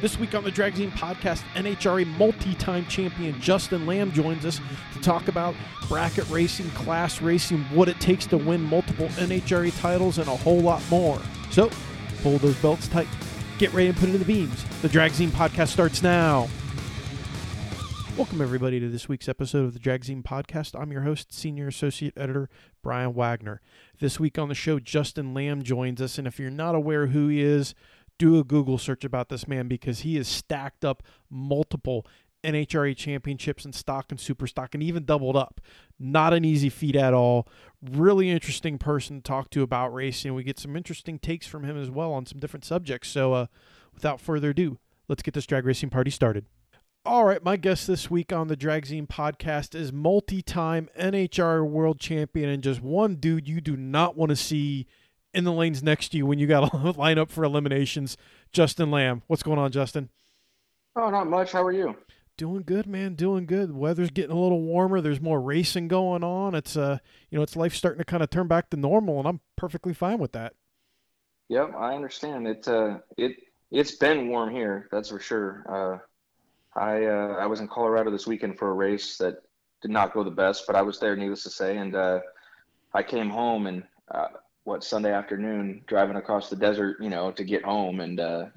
This week on the Dragzine Podcast, NHRA multi-time champion Justin Lamb joins us to talk about bracket racing, class racing, what it takes to win multiple NHRA titles, and a whole lot more. So, pull those belts tight, get ready, and put it in the beams. The Dragzine Podcast starts now. Welcome, everybody, to this week's episode of the Dragzine Podcast. I'm your host, Senior Associate Editor Brian Wagner. This week on the show, Justin Lamb joins us, and if you're not aware who he is, do a Google search about this man because he has stacked up multiple NHRA championships in stock and super stock and even doubled up. Not an easy feat at all. Really interesting person to talk to about racing. We get some interesting takes from him as well on some different subjects. So without further ado, let's get this drag racing party started. All right, my guest this week on the Dragzine Podcast is multi-time NHRA world champion and just one dude you do not want to see in the lanes next to you when you got to line up for eliminations, Justin Lamb. What's going on, Justin? Oh, not much. How are you? Doing good, man. Doing good. The weather's getting a little warmer. There's more racing going on. It's it's life starting to kind of turn back to normal, and I'm perfectly fine with that. Yep, I understand. It's been warm here, that's for sure. I was in Colorado this weekend for a race that did not go the best, but I was there, needless to say, and I came home and Sunday afternoon, driving across the desert, to get home, and the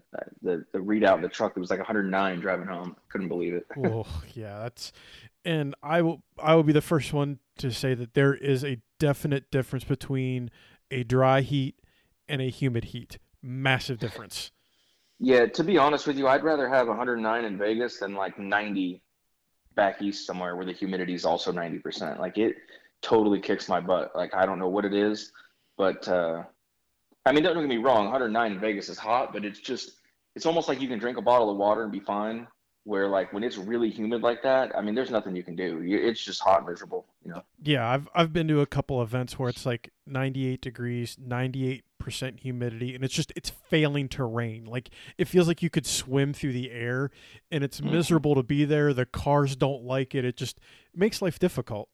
readout in the truck, it was like 109 driving home. Couldn't believe it. Oh yeah, and I will be the first one to say that there is a definite difference between a dry heat and a humid heat. Massive difference. Yeah, to be honest with you, I'd rather have 109 in Vegas than like 90 back east somewhere where the humidity is also 90%. Like, it totally kicks my butt. Like, I don't know what it is, but don't get me wrong, 109 in Vegas is hot, but it's almost like you can drink a bottle of water and be fine. Where, like, when it's really humid like that, there's nothing you can do. It's just hot and miserable, Yeah, I've been to a couple events where it's like 98 degrees, 98% humidity, and it's failing to rain. Like, it feels like you could swim through the air, and it's miserable to be there. The cars don't like it. It just makes life difficult.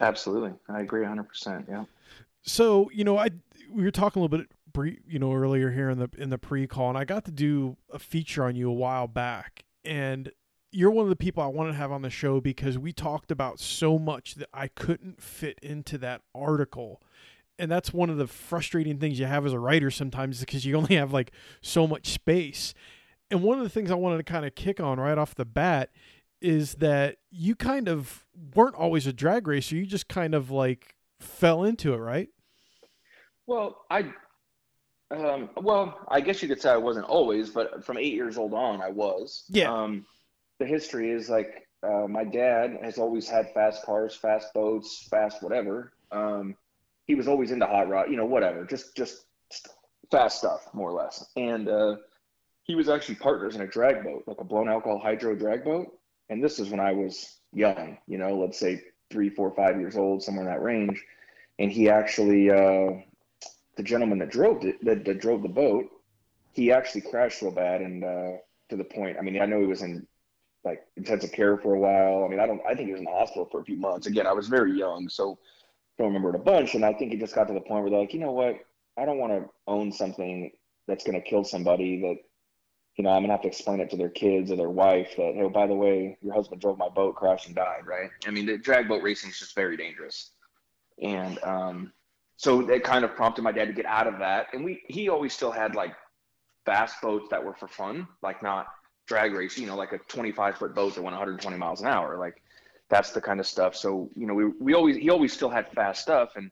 Absolutely. I agree 100%, yeah. So, we were talking a little bit earlier here in the pre-call, and I got to do a feature on you a while back. And you're one of the people I wanted to have on the show because we talked about so much that I couldn't fit into that article. And that's one of the frustrating things you have as a writer sometimes, because you only have like so much space. And one of the things I wanted to kind of kick on right off the bat is that you kind of weren't always a drag racer. You just kind of like fell into it, right? Well, I guess you could say I wasn't always, but from 8 years old on, I was. Yeah. The history is like my dad has always had fast cars, fast boats, fast whatever. He was always into hot rod, whatever, just fast stuff, more or less. And he was actually partners in a drag boat, like a blown alcohol hydro drag boat. And this is when I was young, let's say 3, 4, 5 years old, somewhere in that range. And he actually... the gentleman that drove the boat, he actually crashed real bad, and to the point, I know he was in like intensive care for a while. I think he was in the hospital for a few months. Again, I was very young, so don't remember it a bunch. And I think it just got to the point where they're like, you know what? I don't want to own something that's going to kill somebody that, I'm going to have to explain it to their kids or their wife that, hey, by the way, your husband drove my boat, crashed, and died, right? The drag boat racing is just very dangerous. And, so that kind of prompted my dad to get out of that. And he always still had like fast boats that were for fun, like not drag race, like a 25-foot boat that went 120 miles an hour. Like, that's the kind of stuff. So, he always still had fast stuff. And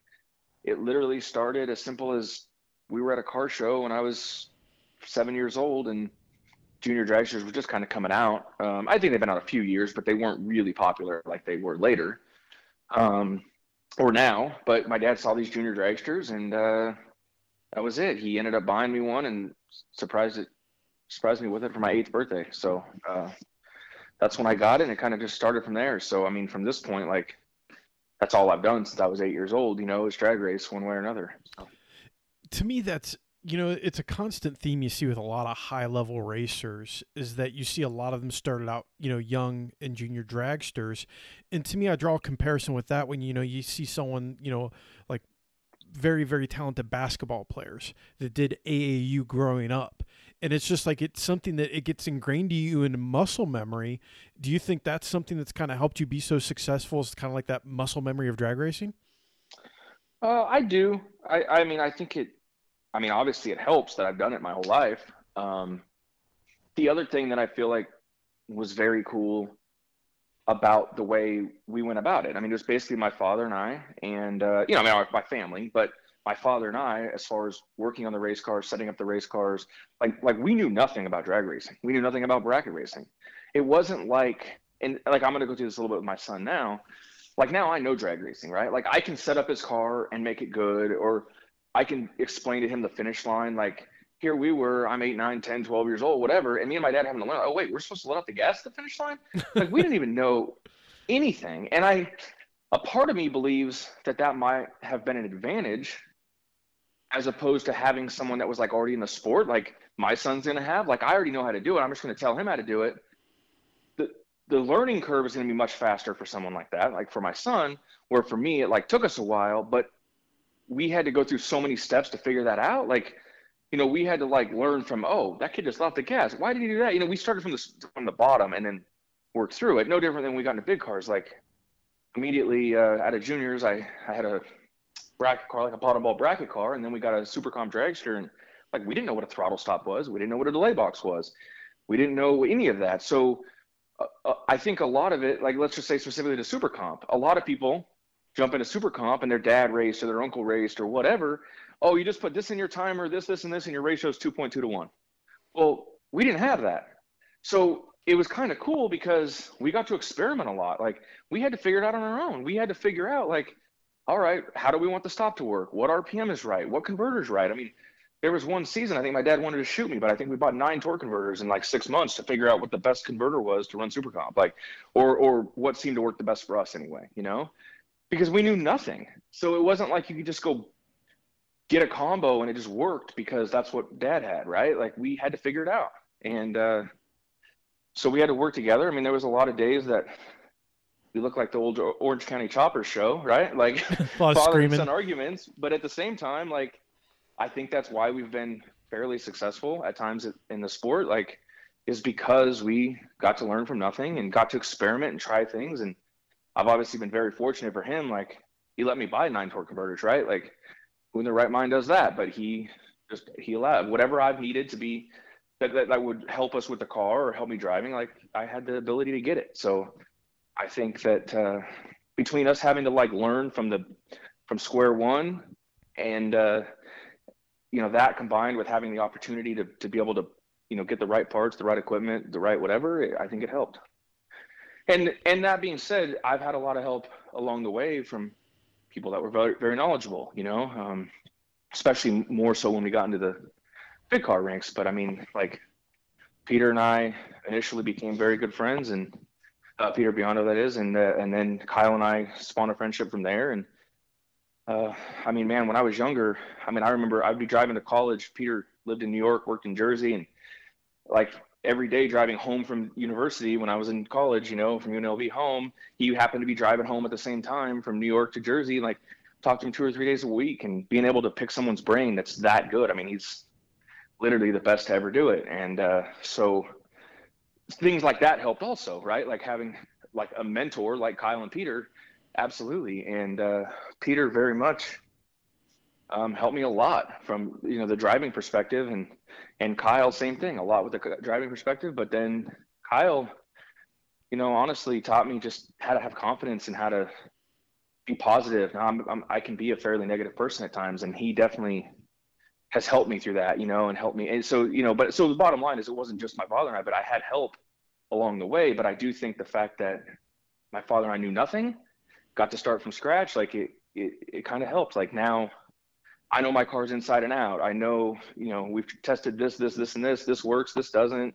it literally started as simple as we were at a car show when I was 7 years old, and junior dragsters were just kind of coming out. I think they've been out a few years, but they weren't really popular like they were later. Or now, but my dad saw these junior dragsters, and that was it. He ended up buying me one and surprised me with it for my 8th birthday. So that's when I got it, and it kind of just started from there. So, from this point, like, that's all I've done since I was 8 years old, is drag race one way or another. So. To me, that's, it's a constant theme you see with a lot of high-level racers is that you see a lot of them started out, young and junior dragsters. And to me, I draw a comparison with that when, you see someone, like very, very talented basketball players that did AAU growing up. And it's just like it's something that it gets ingrained to you in muscle memory. Do you think that's something that's kind of helped you be so successful? It's kind of like that muscle memory of drag racing? I do. I mean, obviously it helps that I've done it my whole life. The other thing that I feel like was very cool about the way we went about it. I mean, it was basically my father and I, and, you know, I mean, my family, but my father and I, as far as working on the race cars, setting up the race cars, like we knew nothing about drag racing. We knew nothing about bracket racing. It wasn't like, and like, I'm going to go through this a little bit with my son now. Like now I know drag racing, right? Like I can set up his car and make it good, or I can explain to him the finish line. Like here we were, I'm 8, 9, 10, 12 years old, whatever. And me and my dad having to learn, oh wait, we're supposed to let out the gas at the finish line. Like we didn't even know anything. And a part of me believes that might have been an advantage as opposed to having someone that was like already in the sport. Like my son's going to have, like, I already know how to do it. I'm just going to tell him how to do it. The learning curve is going to be much faster for someone like that. Like for my son, where for me, it like took us a while, but we had to go through so many steps to figure that out. Like, you know, we had to like learn from, oh, that kid just left the gas. Why did he do that? You know, we started from the bottom and then worked through it. No different than we got into big cars. Like immediately out of juniors, I had a bracket car, like a bottom ball bracket car. And then we got a Supercom dragster, and like, we didn't know what a throttle stop was. We didn't know what a delay box was. We didn't know any of that. So I think a lot of it, like let's just say specifically to Supercomp, a lot of people jump into Supercomp and their dad raced or their uncle raced or whatever. Oh, you just put this in your timer, this, and this, and your ratio is 2.2 to 1. Well, we didn't have that. So it was kind of cool because we got to experiment a lot. Like we had to figure it out on our own. We had to figure out like, all right, how do we want the stop to work? What RPM is right? What converter is right? I mean, there was one season, I think my dad wanted to shoot me, but I think we bought 9 torque converters in like 6 months to figure out what the best converter was to run Supercomp, like, or what seemed to work the best for us anyway, you know, because we knew nothing. So it wasn't like you could just go get a combo and it just worked because that's what dad had, right? Like we had to figure it out. And so we had to work together. I mean, there was a lot of days that we looked like the old Orange County Choppers show, right? Like father and son arguments, but at the same time, like, I think that's why we've been fairly successful at times in the sport, like, is because we got to learn from nothing and got to experiment and try things. And I've obviously been very fortunate for him. Like, he let me buy 9 torque converters, right? Like, who in their right mind does that? But he allowed whatever I've needed to be that would help us with the car or help me driving. Like, I had the ability to get it. So I think that between us having to like learn from square one and, you know, that combined with having the opportunity to be able to, you know, get the right parts, the right equipment, the right whatever, I think it helped. And that being said, I've had a lot of help along the way from people that were very, very knowledgeable, you know, especially more so when we got into the big car ranks. But I mean, like Peter and I initially became very good friends, and Peter Biondo, that is, and then Kyle and I spawned a friendship from there. And I mean, man, when I was younger, I mean, I remember I'd be driving to college. Peter lived in New York, worked in Jersey, and like every day driving home from university when I was in college, you know, from UNLV home, he happened to be driving home at the same time from New York to Jersey, and like talked to him 2 or 3 days a week, and being able to pick someone's brain that's that good. I mean, he's literally the best to ever do it. And so things like that helped also, right? Like having like a mentor like Kyle and Peter. Absolutely. And Peter very much helped me a lot from, you know, the driving perspective, and Kyle, same thing, a lot with the driving perspective. But then Kyle, you know, honestly taught me just how to have confidence and how to be positive. Now, I can be a fairly negative person at times, and he definitely has helped me through that, you know, and helped me. And so, you know, but so the bottom line is it wasn't just my father and I, but I had help along the way. But I do think the fact that my father and I knew nothing, got to start from scratch, like it kind of helped. Like now I know my car's inside and out. I know, you know, we've tested this, and this works, this doesn't,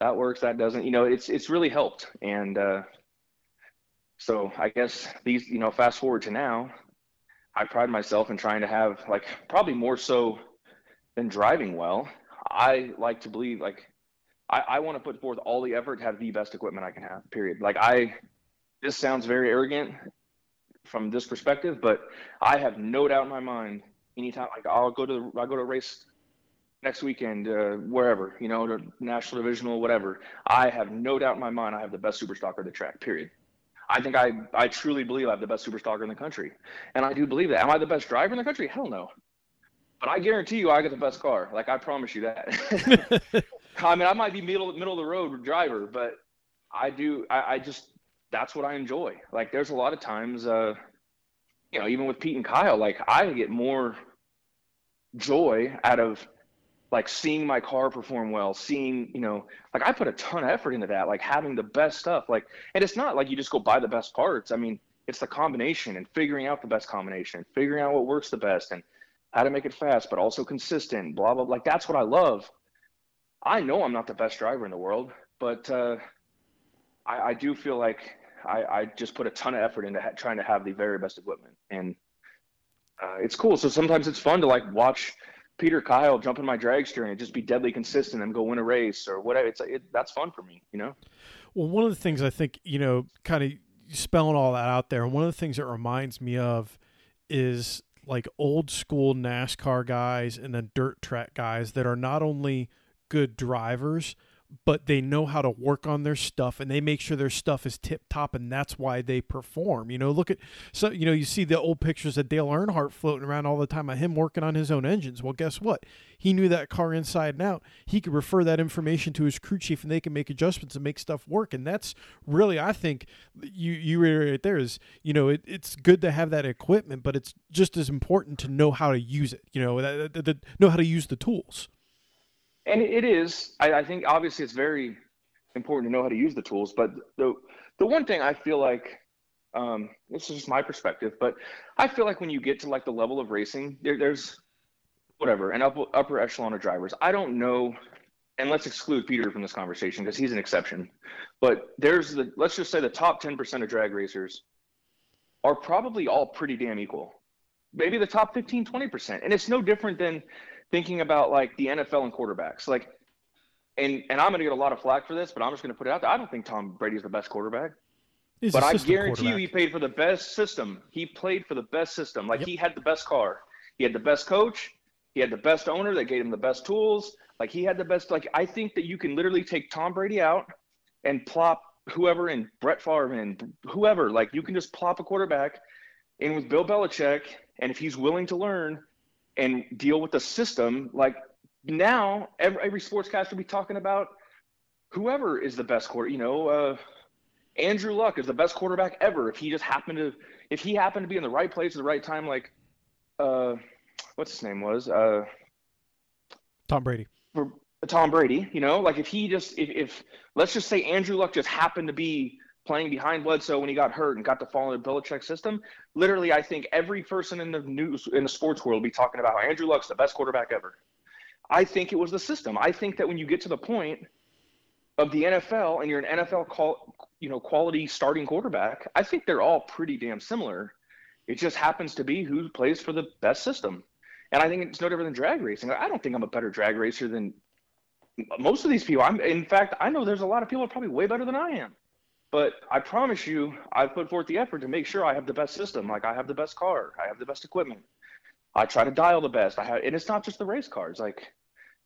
that works, that doesn't, you know, it's really helped. And so I guess these, you know, fast forward to now, I pride myself in trying to have, like, probably more so than driving well, I like to believe, like, I want to put forth all the effort to have the best equipment I can have, period. Like this sounds very arrogant from this perspective, but I have no doubt in my mind anytime, like, I'll go to a race next weekend, wherever, you know, national, divisional, whatever. I have no doubt in my mind I have the best super stalker at the track, period. I think I truly believe I have the best super stalker in the country. And I do believe that. Am I the best driver in the country? Hell no. But I guarantee you I got the best car. Like, I promise you that. I mean, I might be middle of the road driver, but I just that's what I enjoy. Like, there's a lot of times, you know, even with Pete and Kyle, like, I get more joy out of, like, seeing my car perform well, seeing, you know, like, I put a ton of effort into that, like, having the best stuff. Like, and it's not like you just go buy the best parts. I mean, it's the combination and figuring out the best combination, figuring out what works the best and how to make it fast, but also consistent, blah, blah, blah. Like, that's what I love. I know I'm not the best driver in the world, but I do feel like I just put a ton of effort into trying to have the very best equipment, and it's cool. So sometimes it's fun to, like, watch Peter Kyle jump in my dragster and just be deadly consistent and go win a race or whatever. That's fun for me, you know? Well, one of the things I think, you know, kind of spelling all that out there, one of the things that reminds me of is, like, old school NASCAR guys and then dirt track guys that are not only good drivers, but they know how to work on their stuff and they make sure their stuff is tip top, and that's why they perform. You know, look at, so, you know, you see the old pictures of Dale Earnhardt floating around all the time of him working on his own engines. Well, guess what? He knew that car inside and out. He could refer that information to his crew chief and they can make adjustments and make stuff work. And that's really, I think you reiterate there is, you know, it's good to have that equipment, but it's just as important to know how to use it, you know, know how to use the tools. And it is, I think obviously it's very important to know how to use the tools, but the one thing I feel like, this is just my perspective, but I feel like when you get to, like, the level of racing, there's whatever, an upper echelon of drivers. I don't know, and let's exclude Peter from this conversation because he's an exception, but there's let's just say the top 10% of drag racers are probably all pretty damn equal. Maybe the top 15, 20%. And it's no different than thinking about, like, the NFL and quarterbacks, like, and I'm going to get a lot of flack for this, but I'm just going to put it out there. I don't think Tom Brady is the best quarterback, but I guarantee you he paid for the best system. He played for the best system. Like, he had the best car. He had the best coach. He had the best owner that gave him the best tools. Like, he had the best, like, I think that you can literally take Tom Brady out and plop whoever in, Brett Favre in, whoever, like, you can just plop a quarterback in with Bill Belichick. And if he's willing to learn and deal with the system, like, now every sportscaster will be talking about whoever is the best quarterback. You know, Andrew Luck is the best quarterback ever. If he happened to be in the right place at the right time, like, what's his name was? Tom Brady. Tom Brady, you know, like, if let's just say Andrew Luck just happened to be playing behind Bledsoe when he got hurt and got to fall into the Belichick system, literally I think every person in the news, in the sports world, will be talking about how Andrew Luck's the best quarterback ever. I think it was the system. I think that when you get to the point of the NFL and you're an NFL quality starting quarterback, I think they're all pretty damn similar. It just happens to be who plays for the best system. And I think it's no different than drag racing. I don't think I'm a better drag racer than most of these people. In fact, I know there's a lot of people who are probably way better than I am. But I promise you, I've put forth the effort to make sure I have the best system. Like, I have the best car. I have the best equipment. I try to dial the best. And it's not just the race cars. Like,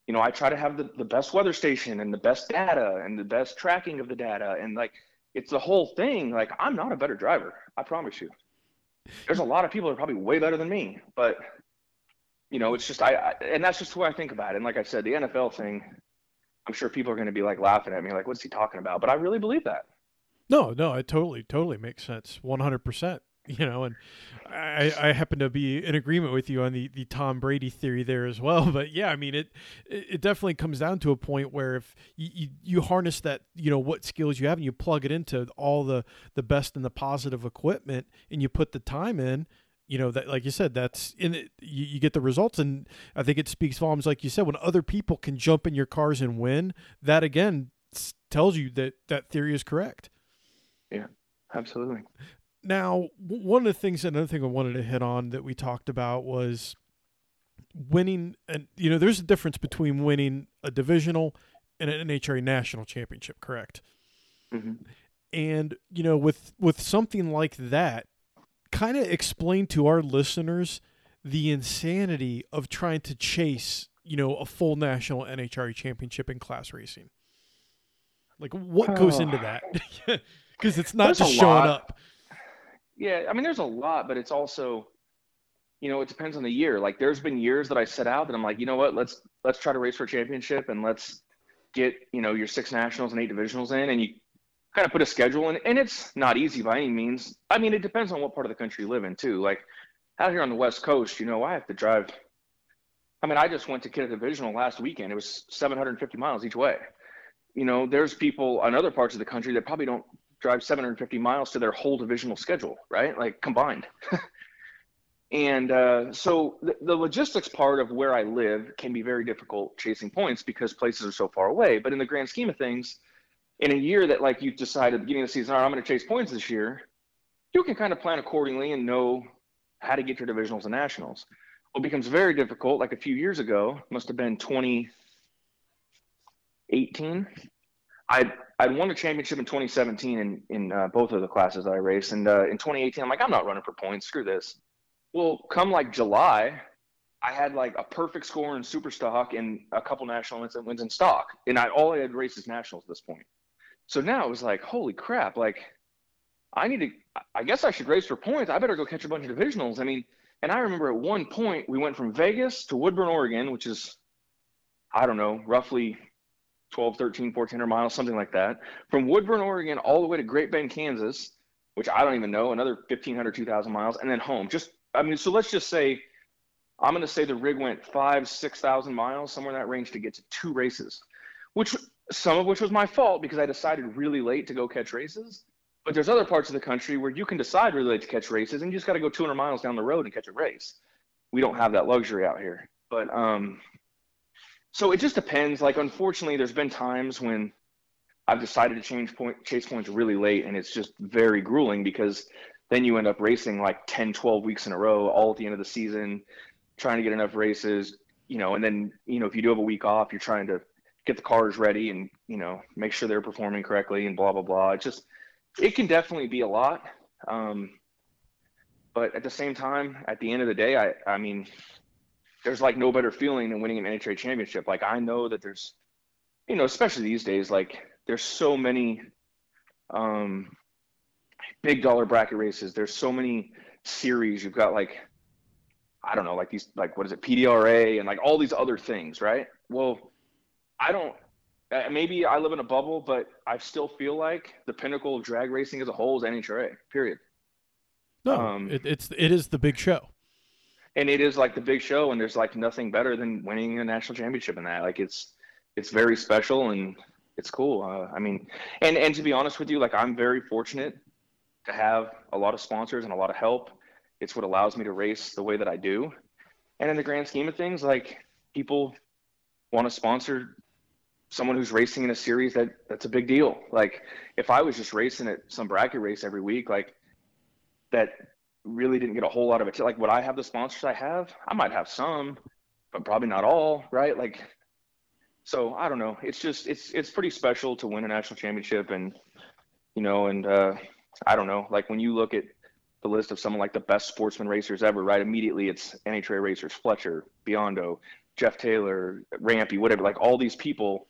you know, I try to have the best weather station and the best data and the best tracking of the data. And, like, it's the whole thing. Like, I'm not a better driver. I promise you. There's a lot of people that are probably way better than me. But, you know, it's just and that's just the way I think about it. And like I said, the NFL thing, I'm sure people are going to be, like, laughing at me. Like, what's he talking about? But I really believe that. No, it totally makes sense, 100%. You know, and I happen to be in agreement with you on the Tom Brady theory there as well. But yeah, I mean, it definitely comes down to a point where if you harness that, you know, what skills you have and you plug it into all the best and the positive equipment and you put the time in, you know, that, like you said, that's in it, you get the results. And I think it speaks volumes, like you said, when other people can jump in your cars and win, that again tells you that theory is correct. Yeah, absolutely. Now, another thing I wanted to hit on that we talked about was winning. And, you know, there's a difference between winning a divisional and an NHRA national championship, correct? Mm-hmm. And, you know, with something like that, kind of explain to our listeners the insanity of trying to chase, you know, a full national NHRA championship in class racing? Like, what goes into that? Because it's not just showing up. Yeah, I mean, there's a lot, but it's also, you know, it depends on the year. Like, there's been years that I set out that I'm like, you know what, let's try to race for a championship and let's get, you know, your 6 nationals and 8 divisionals in, and you kind of put a schedule in, and it's not easy by any means. I mean, it depends on what part of the country you live in too. Like, out here on the West Coast, you know, I have to drive. I mean, I just went to Kitta divisional last weekend. It was 750 miles each way. You know, there's people on other parts of the country that probably don't drive 750 miles to their whole divisional schedule, right? Like, combined. And so the logistics part of where I live can be very difficult chasing points because places are so far away. But in the grand scheme of things, in a year that, like, you decide at the beginning of the season, all right, I'm going to chase points this year, you can kind of plan accordingly and know how to get your divisionals and nationals. What becomes very difficult, like a few years ago, must have been 2018. I'd won a championship in 2017 in both of the classes that I raced. And in 2018, I'm like, I'm not running for points. Screw this. Well, come like July, I had like a perfect score in super stock and a couple national wins in stock. And all I had raced is nationals at this point. So now it was like, holy crap. Like, I guess I should race for points. I better go catch a bunch of divisionals. I mean, and I remember at one point we went from Vegas to Woodburn, Oregon, which is, I don't know, roughly 12, 13, 1400 miles, something like that. From Woodburn, Oregon, all the way to Great Bend, Kansas, which I don't even know, another 1,500, 2,000 miles, and then home. Just, I mean, so let's just say, I'm going to say the rig went 5,000 to 6,000 miles, somewhere in that range, to get to 2 races, which some of which was my fault because I decided really late to go catch races. But there's other parts of the country where you can decide really late to catch races, and you just got to go 200 miles down the road and catch a race. We don't have that luxury out here. But so it just depends. Like, unfortunately, there's been times when I've decided to chase points really late, and it's just very grueling because then you end up racing like 10, 12 weeks in a row, all at the end of the season, trying to get enough races, you know, and then, you know, if you do have a week off, you're trying to get the cars ready and, you know, make sure they're performing correctly and blah, blah, blah. It's just, it can definitely be a lot. But at the same time, at the end of the day, I mean, there's like no better feeling than winning an NHRA championship. Like, I know that there's, you know, especially these days, like, there's so many big dollar bracket races. There's so many series. You've got, like, I don't know, like these, like, what is it, PDRA and like all these other things, right? Well, maybe I live in a bubble, but I still feel like the pinnacle of drag racing as a whole is NHRA, period. No, it is the big show. And it is like the big show, and there's like nothing better than winning a national championship in that. Like, it's very special and it's cool. I mean, and to be honest with you, like, I'm very fortunate to have a lot of sponsors and a lot of help. It's what allows me to race the way that I do. And in the grand scheme of things, like, people want to sponsor someone who's racing in a series that's a big deal. Like, if I was just racing at some bracket race every week, like, that really didn't get a whole lot of it. Like, would I have the sponsors I have? I might have some, but probably not all, right? Like, so I don't know. It's just, it's pretty special to win a national championship. And, you know, and I don't know, like, when you look at the list of someone like the best sportsman racers ever, right? Immediately it's NHRA racers, Fletcher, Biondo, Jeff Taylor, Rampy, whatever, like all these people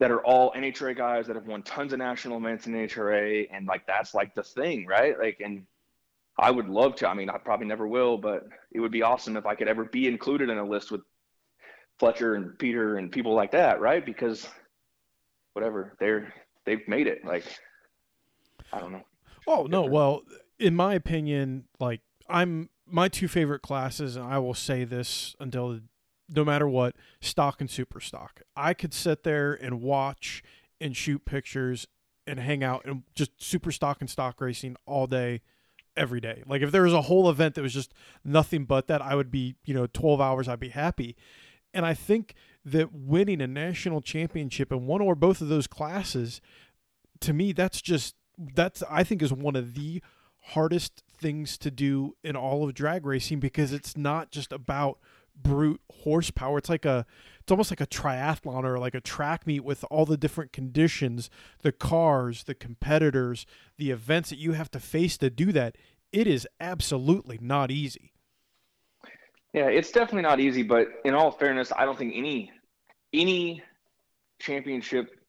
that are all NHRA guys that have won tons of national events in NHRA. And like, that's like the thing, right? Like, and I would love to, I mean, I probably never will, but it would be awesome if I could ever be included in a list with Fletcher and Peter and people like that, right? Because whatever, they've made it. Like, I don't know. Oh no. Well, in my opinion, like, my 2 favorite classes, and I will say this until no matter what, stock and super stock. I could sit there and watch and shoot pictures and hang out and just super stock and stock racing all day, every day. Like, if there was a whole event that was just nothing but that, I would be, you know, 12 hours, I'd be happy. And I think that winning a national championship in one or both of those classes, to me, that's I think is one of the hardest things to do in all of drag racing, because it's not just about brute horsepower. It's almost like a triathlon or like a track meet with all the different conditions, the cars, the competitors, the events that you have to face to do that. It is absolutely not easy. Yeah, it's definitely not easy, but in all fairness, I don't think any championship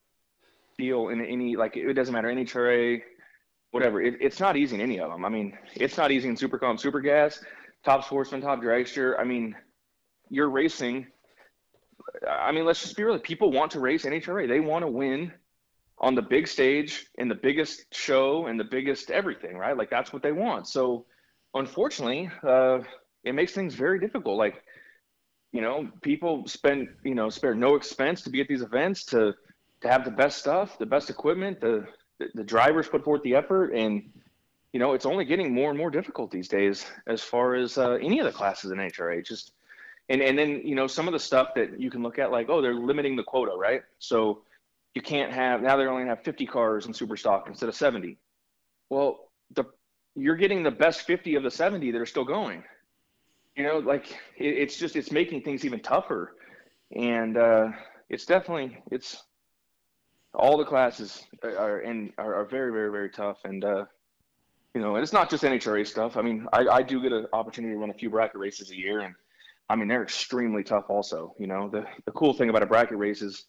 deal in any, like, it doesn't matter, NHRA, whatever, it's not easy in any of them. I mean, it's not easy in Super Comp, Super Gas, Top Sportsman, Top Dragster. I mean, you're racing. I mean, let's just be real. People want to race NHRA. They want to win on the big stage and the biggest show and the biggest everything, right? Like, that's what they want. So, unfortunately, it makes things very difficult. Like, you know, people spend, you know, spare no expense to be at these events, to have the best stuff, the best equipment, the drivers put forth the effort. And, you know, it's only getting more and more difficult these days as far as any of the classes in NHRA. Just, and then, you know, some of the stuff that you can look at, like, oh, they're limiting the quota, right? So you can't have, now they're only going to have 50 cars in Super Stock instead of 70. Well, you're getting the best 50 of the 70 that are still going. You know, like, it's just, it's making things even tougher. And it's definitely, it's, all the classes are very, very, very tough. And, you know, and it's not just NHRA stuff. I mean, I do get an opportunity to run a few bracket races a year. And, I mean, they're extremely tough also. You know, the cool thing about a bracket race is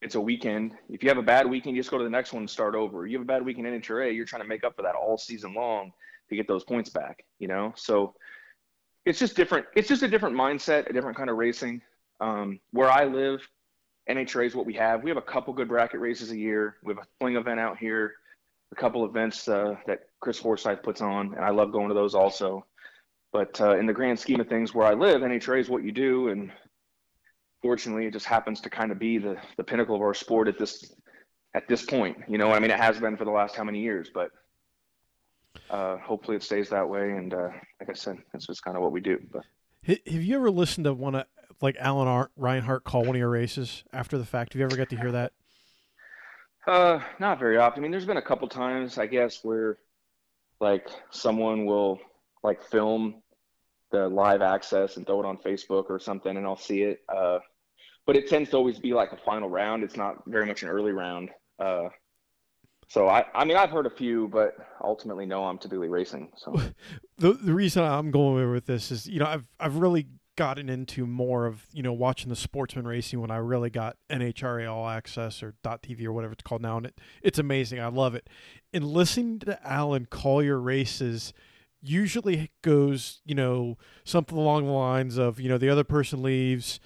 it's a weekend. If you have a bad weekend, you just go to the next one and start over. You have a bad weekend in NHRA, you're trying to make up for that all season long to get those points back, you know? So, it's just different. It's just a different mindset, a different kind of racing. Where I live, NHRA is what we have. We have a couple good bracket races a year. We have a fling event out here, a couple events that Chris Forsyth puts on, and I love going to those also. But in the grand scheme of things, where I live, NHRA is what you do, and fortunately, it just happens to kind of be the pinnacle of our sport at this point. You know, I mean, it has been for the last how many years, but. Hopefully it stays that way, and like I said, that's just kind of what we do. But have you ever listened to one of, like, Alan Reinhardt call one of your races after the fact? Have you ever got to hear that? Not very often. I mean, there's been a couple times, I guess, where, like, someone will, like, film the live access and throw it on Facebook or something, and I'll see it. But it tends to always be like a final round. It's not very much an early round. So, I mean, I've heard a few, but ultimately, no, I'm typically racing. So the reason I'm going with this is, you know, I've really gotten into more of, you know, watching the sportsman racing when I really got NHRA All Access or .TV or whatever it's called now. And it's amazing. I love it. And listening to Alan call your races usually goes, you know, something along the lines of, you know, the other person leaves,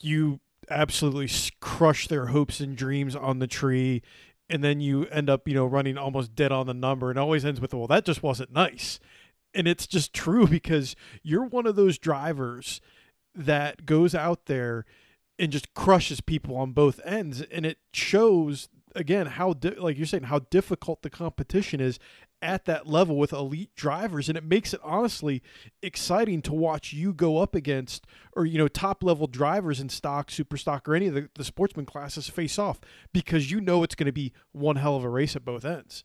you absolutely crush their hopes and dreams on the tree, and then you end up, you know, running almost dead on the number, and always ends with, well, that just wasn't nice. And it's just true, because you're one of those drivers that goes out there and just crushes people on both ends. And it shows, again, how, like you're saying, how difficult the competition is at that level with elite drivers. And it makes it honestly exciting to watch you go up against, or, you know, top level drivers in stock, super stock, or any of the sportsman classes face off, because you know it's going to be one hell of a race at both ends.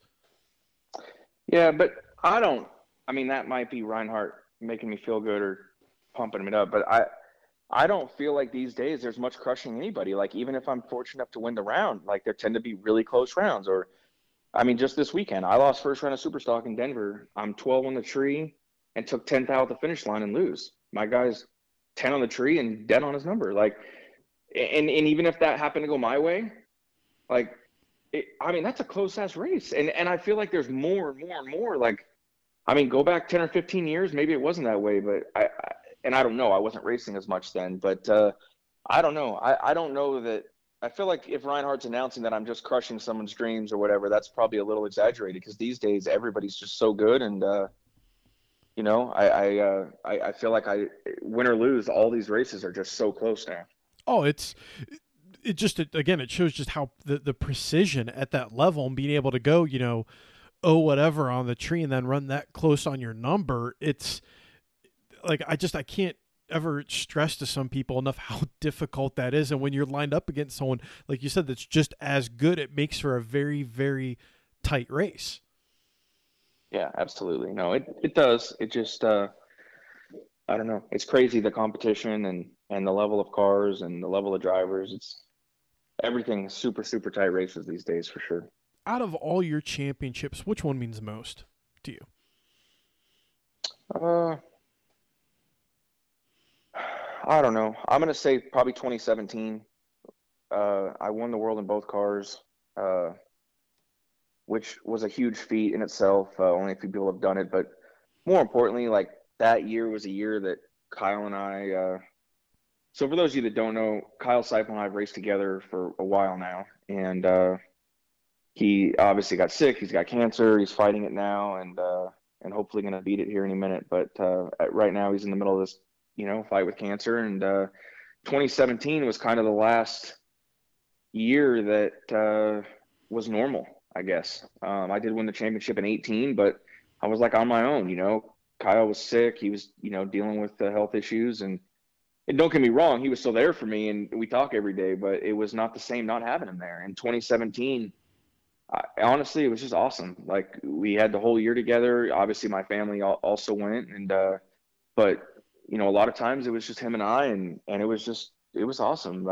Yeah, but I mean, that might be Reinhardt making me feel good or pumping me up, but I don't feel like these days there's much crushing anybody. Like, even if I'm fortunate enough to win the round, like, there tend to be really close rounds. Or, I mean, just this weekend, I lost first round of Superstock in Denver. I'm 12 on the tree and took 10th out at the finish line and lose. My guy's 10 on the tree and dead on his number. Like, and even if that happened to go my way, like, I mean, that's a close-ass race. And I feel like there's more and more and more. Like, I mean, go back 10 or 15 years, maybe it wasn't that way. But and I don't know. I wasn't racing as much then. But I don't know. I don't know that. I feel like if Reinhardt's announcing that I'm just crushing someone's dreams or whatever, that's probably a little exaggerated, because these days everybody's just so good. And, you know, I feel like win or lose, all these races are just so close now. Oh, it shows just how the precision at that level, and being able to go, you know, whatever on the tree and then run that close on your number. It's like, I can't ever stress to some people enough how difficult that is. And when you're lined up against someone, like you said, that's just as good, it makes for a very, very tight race. Yeah, absolutely. No, it does. It just, I don't know. It's crazy, the competition and the level of cars and the level of drivers. It's everything super, super tight races these days, for sure. Out of all your championships, which one means most to you? I don't know. I'm going to say probably 2017. I won the world in both cars, which was a huge feat in itself. Only a few people have done it. But more importantly, like, that year was a year that Kyle and I so for those of you that don't know, Kyle Seipel and I have raced together for a while now. And he obviously got sick. He's got cancer. He's fighting it now and hopefully going to beat it here any minute. But right now he's in the middle of this, you know, fight with cancer. And 2017 was kind of the last year that was normal, I guess. I did win the championship in 18, but I was like on my own, you know. Kyle was sick. He was, you know, dealing with the health issues. And don't get me wrong, he was still there for me, and we talk every day, but it was not the same not having him there. In 2017, honestly, it was just awesome. Like, we had the whole year together. Obviously, my family also went, and but, you know, a lot of times it was just him and I, and it was just – it was awesome.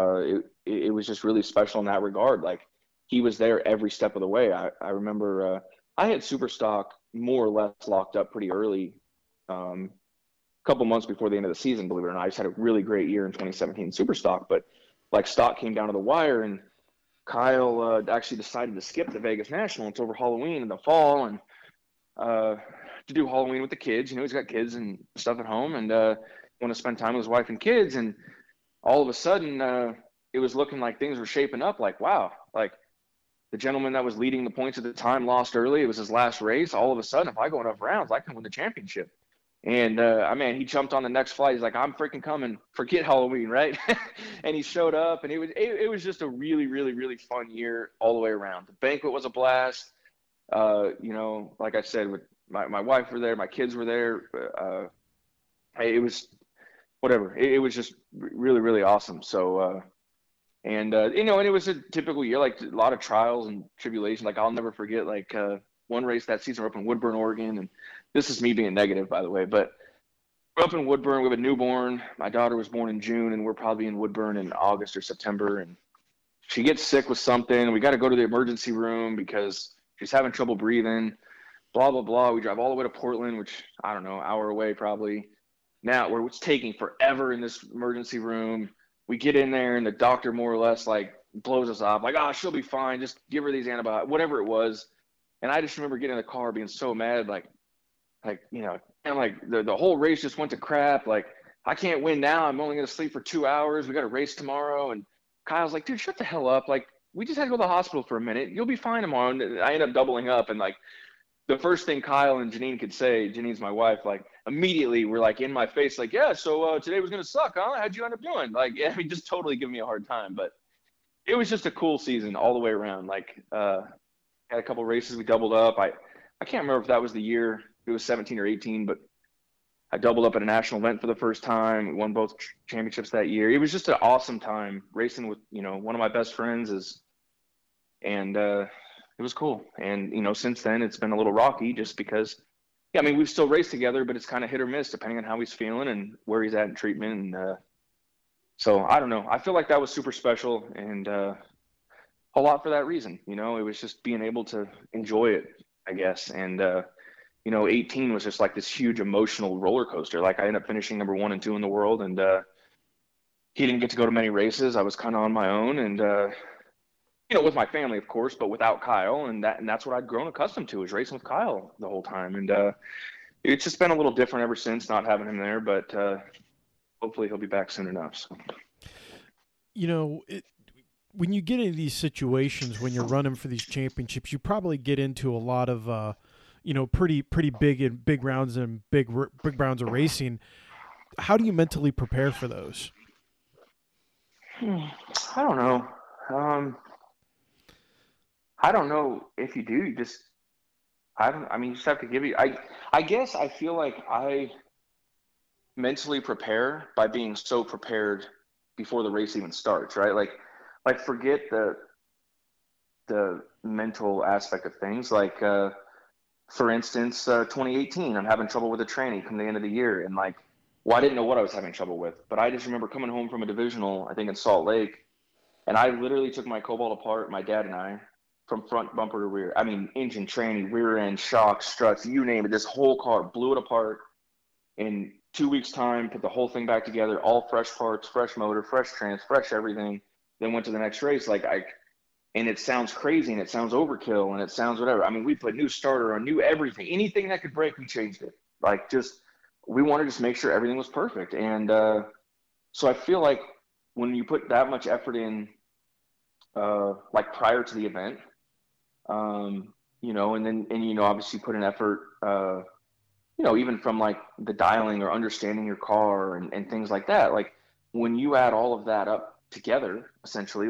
It was just really special in that regard. Like, he was there every step of the way. I remember I had Superstock more or less locked up pretty early, couple months before the end of the season, believe it or not. I just had a really great year in 2017 Superstock, but like stock came down to the wire, and Kyle actually decided to skip the Vegas National. It's over Halloween in the fall, and to do Halloween with the kids. You know, he's got kids and stuff at home, and want to spend time with his wife and kids. And all of a sudden, it was looking like things were shaping up. Like, wow, like the gentleman that was leading the points at the time lost early. It was his last race. All of a sudden, if I go enough rounds, I can win the championship. And, I mean, he jumped on the next flight. He's like, I'm freaking coming. Forget Halloween, right? And he showed up, and it was just a really, really, really fun year all the way around. The banquet was a blast. You know, like I said, with my wife were there. My kids were there. It was whatever. It was just really, really awesome. So, you know, and it was a typical year, like a lot of trials and tribulations. Like, I'll never forget, like, one race that season we're up in Woodburn, Oregon, and this is me being negative, by the way, but we're up in Woodburn. We have a newborn. My daughter was born in June, and we're probably in Woodburn in August or September, and she gets sick with something. We got to go to the emergency room because she's having trouble breathing, blah, blah, blah. We drive all the way to Portland, which, I don't know, hour away probably. Now, it's taking forever in this emergency room. We get in there, and the doctor more or less, like, blows us off, like, she'll be fine. Just give her these antibiotics, whatever it was. And I just remember getting in the car being so mad, like, you know, and like the whole race just went to crap. Like, I can't win now. I'm only going to sleep for 2 hours. We got a race tomorrow. And Kyle's like, dude, shut the hell up. Like, we just had to go to the hospital for a minute. You'll be fine tomorrow. And I end up doubling up. And like the first thing Kyle and Janine could say, Janine's my wife, like immediately we're like in my face, like, yeah, so today was going to suck, huh? How'd you end up doing? Like, yeah, I mean, just totally giving me a hard time. But it was just a cool season all the way around. Like, had a couple races we doubled up. I can't remember if that was the year. It was 17 or 18, but I doubled up at a national event for the first time. We won both championships that year. It was just an awesome time racing with, you know, one of my best friends and it was cool. And, you know, since then it's been a little rocky just because, yeah, I mean, we've still raced together, but it's kind of hit or miss depending on how he's feeling and where he's at in treatment. And so I don't know. I feel like that was super special and a lot for that reason. You know, it was just being able to enjoy it, I guess. And, you know, 18 was just like this huge emotional roller coaster. Like, I ended up finishing number 1 and 2 in the world, and he didn't get to go to many races. I was kind of on my own, and, you know, with my family, of course, but without Kyle. And that's what I'd grown accustomed to, is racing with Kyle the whole time. And it's just been a little different ever since not having him there, but hopefully he'll be back soon enough. So. You know, when you get into these situations, when you're running for these championships, you probably get into a lot of, you know, pretty big and big rounds and big rounds of racing. How do you mentally prepare for those? I don't know. I don't know if you do. You just have to give it. I guess I feel like I mentally prepare by being so prepared before the race even starts, right? Like forget the mental aspect of things. Like, for instance, 2018, I'm having trouble with a tranny come the end of the year. And like, well, I didn't know what I was having trouble with, but I just remember coming home from a divisional, I think in Salt Lake. And I literally took my Cobalt apart, my dad and I, from front bumper to rear. I mean, engine, tranny, rear end, shocks, struts, you name it, this whole car, blew it apart in 2 weeks time, put the whole thing back together, all fresh parts, fresh motor, fresh trans, fresh everything, then went to the next race. And it sounds crazy and it sounds overkill and it sounds whatever. I mean, we put new starter on, new everything, anything that could break, we changed it. We wanted to just make sure everything was perfect. And so I feel like when you put that much effort in, prior to the event, and then obviously put an effort, even from the dialing or understanding your car and things like that. When you add all of that up together, essentially,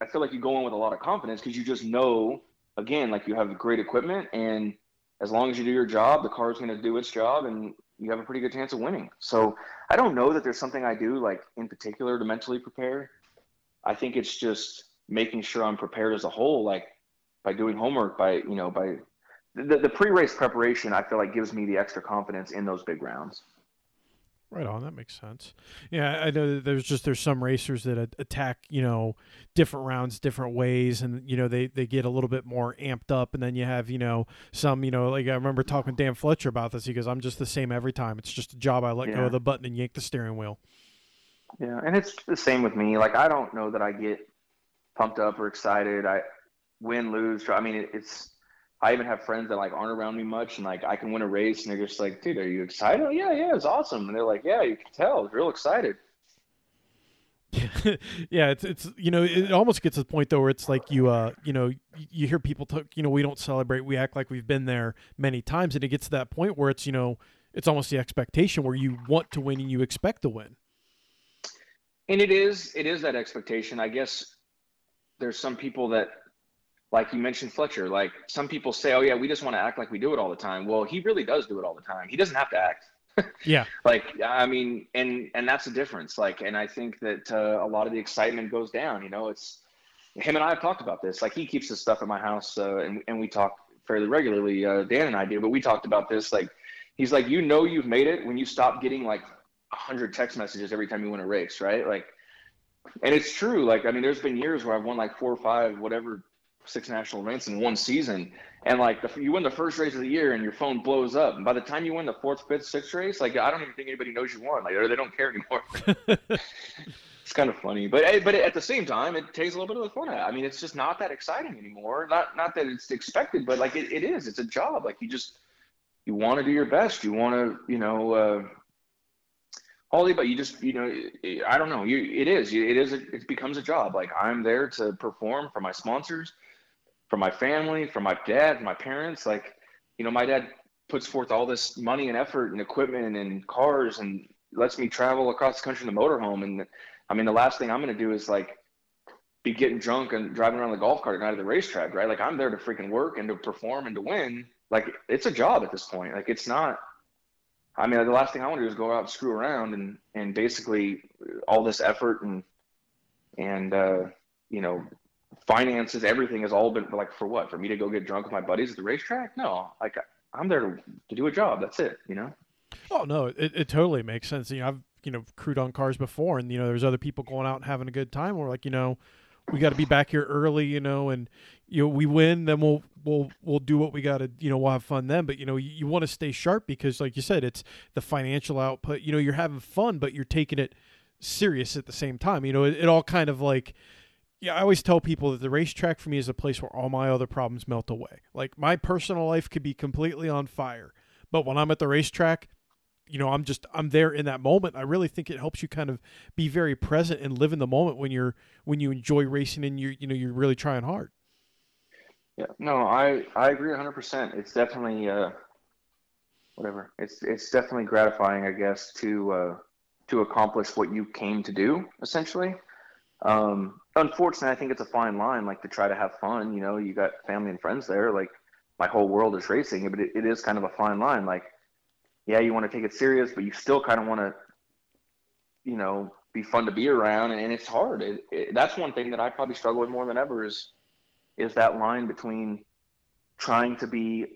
I feel like you go in with a lot of confidence because you just know, again, you have great equipment, and as long as you do your job, the car's going to do its job and you have a pretty good chance of winning. So I don't know that there's something I do in particular to mentally prepare. I think it's just making sure I'm prepared as a whole, by doing homework, by the pre-race preparation, I feel gives me the extra confidence in those big rounds. Right on. That makes sense. Yeah. I know that there's some racers that attack, different rounds, different ways. And, they get a little bit more amped up. And then you have, some, I remember talking to Dan Fletcher about this. He goes, I'm just the same every time. It's just a job. I let go of the button and yank the steering wheel. Yeah. And it's the same with me. I don't know that I get pumped up or excited. I win, lose. I even have friends that aren't around me much, and I can win a race and they're just like, dude, are you excited? Oh, yeah, it was awesome. And they're like, yeah, you can tell. I was real excited. Yeah, it's it almost gets to the point though where it's you hear people talk, we don't celebrate, we act like we've been there many times, and it gets to that point where it's, it's almost the expectation where you want to win and you expect to win. And it is that expectation. I guess there's some people that, you mentioned Fletcher, some people say, oh yeah, we just want to act like we do it all the time. Well, he really does do it all the time. He doesn't have to act. Yeah. And that's the difference. And I think that a lot of the excitement goes down, it's him and I have talked about this. He keeps his stuff at my house. And we talk fairly regularly, Dan and I do, but we talked about this. He's like, you've made it when you stop getting 100 text messages every time you win a race. Right. And it's true. There's been years where I've won 4 or 5, whatever, 6 national events in one season, and you win the first race of the year and your phone blows up, and by the time you win the 4th, 5th, 6th race, I don't even think anybody knows you won, or they don't care anymore. It's kind of funny, but at the same time it takes a little bit of the fun out. It's just not that exciting anymore. Not that it's expected, but it is, it's a job. You want to do your best, you want to but you just, I don't know, it becomes a job. I'm there to perform for my sponsors, for my family, for my dad, my parents. My dad puts forth all this money and effort and equipment and cars and lets me travel across the country in the motorhome. And the last thing I'm going to do is be getting drunk and driving around the golf cart at night at the racetrack, right? I'm there to freaking work and to perform and to win. It's a job at this point. It's not, the last thing I want to do is go out and screw around and basically all this effort and finances, everything has all been for what? For me to go get drunk with my buddies at the racetrack? No, I'm there to do a job. That's it, Oh no, it totally makes sense. I've crewed on cars before, and there's other people going out and having a good time. We're we got to be back here early, and we win, then we'll do what we got to. We'll have fun then, but you want to stay sharp because, like you said, it's the financial output. You're having fun, but you're taking it serious at the same time. It all kind of Yeah, I always tell people that the racetrack for me is a place where all my other problems melt away. My personal life could be completely on fire, but when I'm at the racetrack, I'm there in that moment. I really think it helps you kind of be very present and live in the moment when you enjoy racing and you're really trying hard. Yeah, no, I agree 100%. It's definitely whatever. It's definitely gratifying, I guess, to accomplish what you came to do, essentially. Unfortunately, I think it's a fine line, to try to have fun, you got family and friends there, my whole world is racing, but it is kind of a fine line. Yeah, you want to take it serious, but you still kind of want to, be fun to be around, and it's hard. That's one thing that I probably struggle with more than ever is that line between trying to be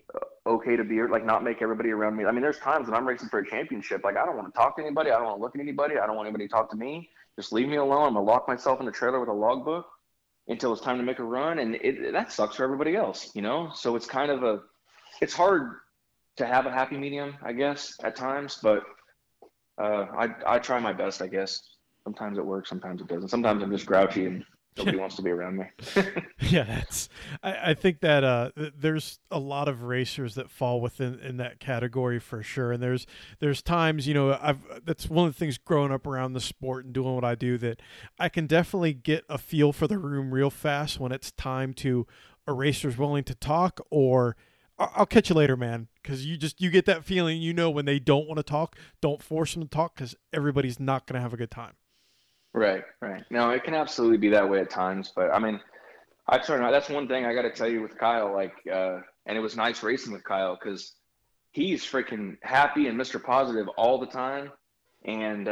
okay to be, not make everybody around me. There's times when I'm racing for a championship, I don't want to talk to anybody. I don't want to look at anybody. I don't want anybody to talk to me. Just leave me alone. I'm going to lock myself in the trailer with a logbook until it's time to make a run. And that sucks for everybody else, So it's kind of it's hard to have a happy medium, I guess, at times. But I try my best, I guess. Sometimes it works, sometimes it doesn't. Sometimes I'm just grouchy and nobody wants to be around me. Yeah, that's. I think that there's a lot of racers that fall within in that category for sure. And there's times, you know, that's one of the things growing up around the sport and doing what I do, that I can definitely get a feel for the room real fast when it's time to a racer's willing to talk, or I'll catch you later, man. Because you get that feeling, you know, when they don't want to talk, don't force them to talk, because everybody's not going to have a good time. Right. No, it can absolutely be that way at times, but I mean, I try not. That's one thing I got to tell you with Kyle. Like, and it was nice racing with Kyle because he's freaking happy and Mr. Positive all the time. And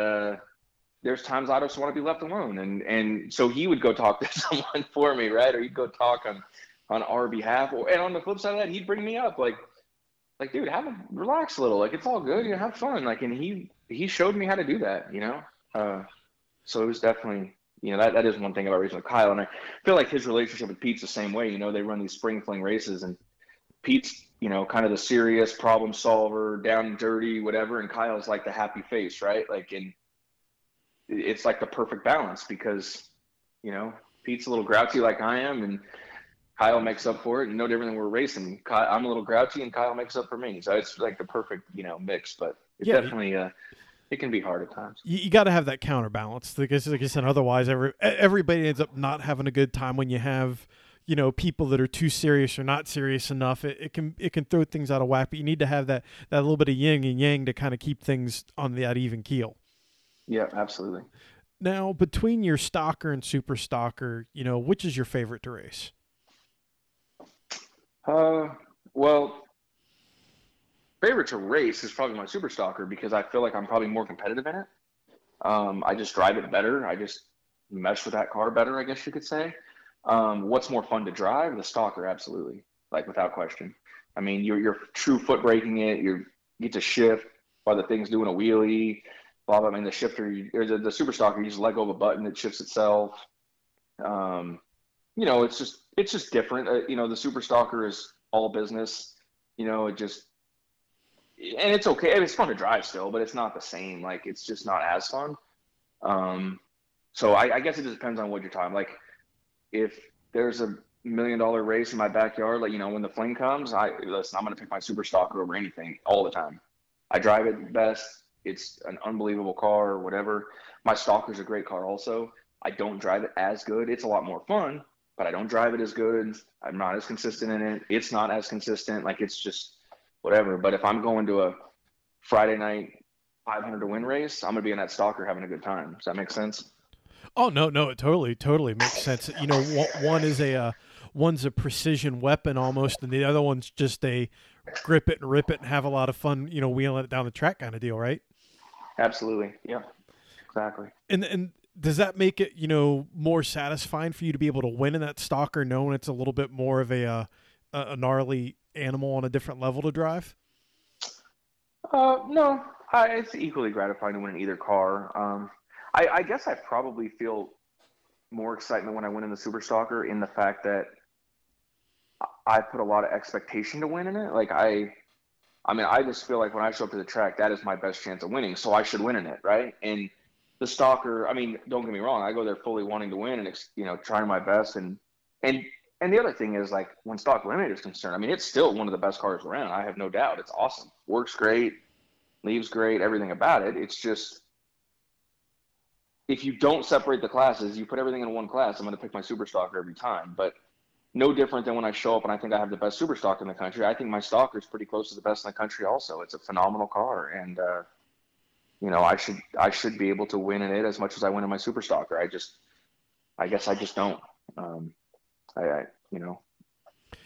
there's times I just want to be left alone, and so he would go talk to someone for me, right? Or he'd go talk on our behalf. Or, and on the flip side of that, he'd bring me up, like dude, relax a little. Like, it's all good. You know, have fun. Like, and he showed me how to do that. You know. So it was definitely, you know, that is one thing about racing with Kyle. And I feel like his relationship with Pete's the same way. You know, they run these spring fling races, and Pete's, you know, kind of the serious problem solver, down and dirty, whatever. And Kyle's like the happy face, right? Like, and it's like the perfect balance because, you know, Pete's a little grouchy like I am, and Kyle makes up for it, and no different than we're racing. I'm a little grouchy and Kyle makes up for me. So it's like the perfect, you know, mix, but it's definitely, it can be hard at times. You got to have that counterbalance, because, like I said, otherwise everybody ends up not having a good time when you have, you know, people that are too serious or not serious enough. It can throw things out of whack, but you need to have that little bit of yin and yang to kind of keep things on that even keel. Yeah, absolutely. Now, between your stocker and super stocker, you know, which is your favorite to race? Well, favorite to race is probably my super stalker, because I feel like I'm probably more competitive in it. I just drive it better. I just mesh with that car better, I guess you could say. What's more fun to drive? The stalker, absolutely. Like, without question. I mean, you're true foot braking it. You get to shift while the thing's doing a wheelie. Bob, I mean, the shifter, or the super stalker, you just let go of a button, it shifts itself. You know, it's just different. You know, the super stalker is all business. You know, it just. And it's okay. I mean, it's fun to drive still, but it's not the same. Like, it's just not as fun. So I guess it just depends on what you're talking. Like, if there's $1 million race in my backyard, like, you know, when the fling comes, I'm going to pick my super stalker over anything all the time. I drive it best. It's an unbelievable car or whatever. My stalker's a great car also. I don't drive it as good. It's a lot more fun, but I don't drive it as good. I'm not as consistent in it. It's not as consistent. Like, it's just whatever. But if I'm going to a Friday night 500 to win race, I'm going to be in that stalker having a good time. Does that make sense? Oh, no, it totally makes sense. You know, one's a precision weapon almost, and the other one's just a grip it and rip it and have a lot of fun, you know, wheeling it down the track kind of deal, right? Absolutely. Yeah, exactly. And does that make it, you know, more satisfying for you to be able to win in that stalker, knowing it's a little bit more of a gnarly animal on a different level to drive? No, it's equally gratifying to win in either car. I guess I probably feel more excitement when I win in the super stalker, in the fact that I put a lot of expectation to win in it. Like, I mean, I just feel like when I show up to the track, that is my best chance of winning, so I should win in it, right? And the stalker, I mean, don't get me wrong, I go there fully wanting to win and, you know, trying my best, and the other thing is, like, when Stock Limited is concerned, I mean, it's still one of the best cars around. I have no doubt. It's awesome. Works great. Leaves great. Everything about it. It's just, if you don't separate the classes, you put everything in one class, I'm going to pick my super stalker every time. But no different than when I show up and I think I have the best super stalker in the country. I think my stalker is pretty close to the best in the country also. It's a phenomenal car. And, you know, I should be able to win in it as much as I win in my super stalker. I guess I just don't. I you know,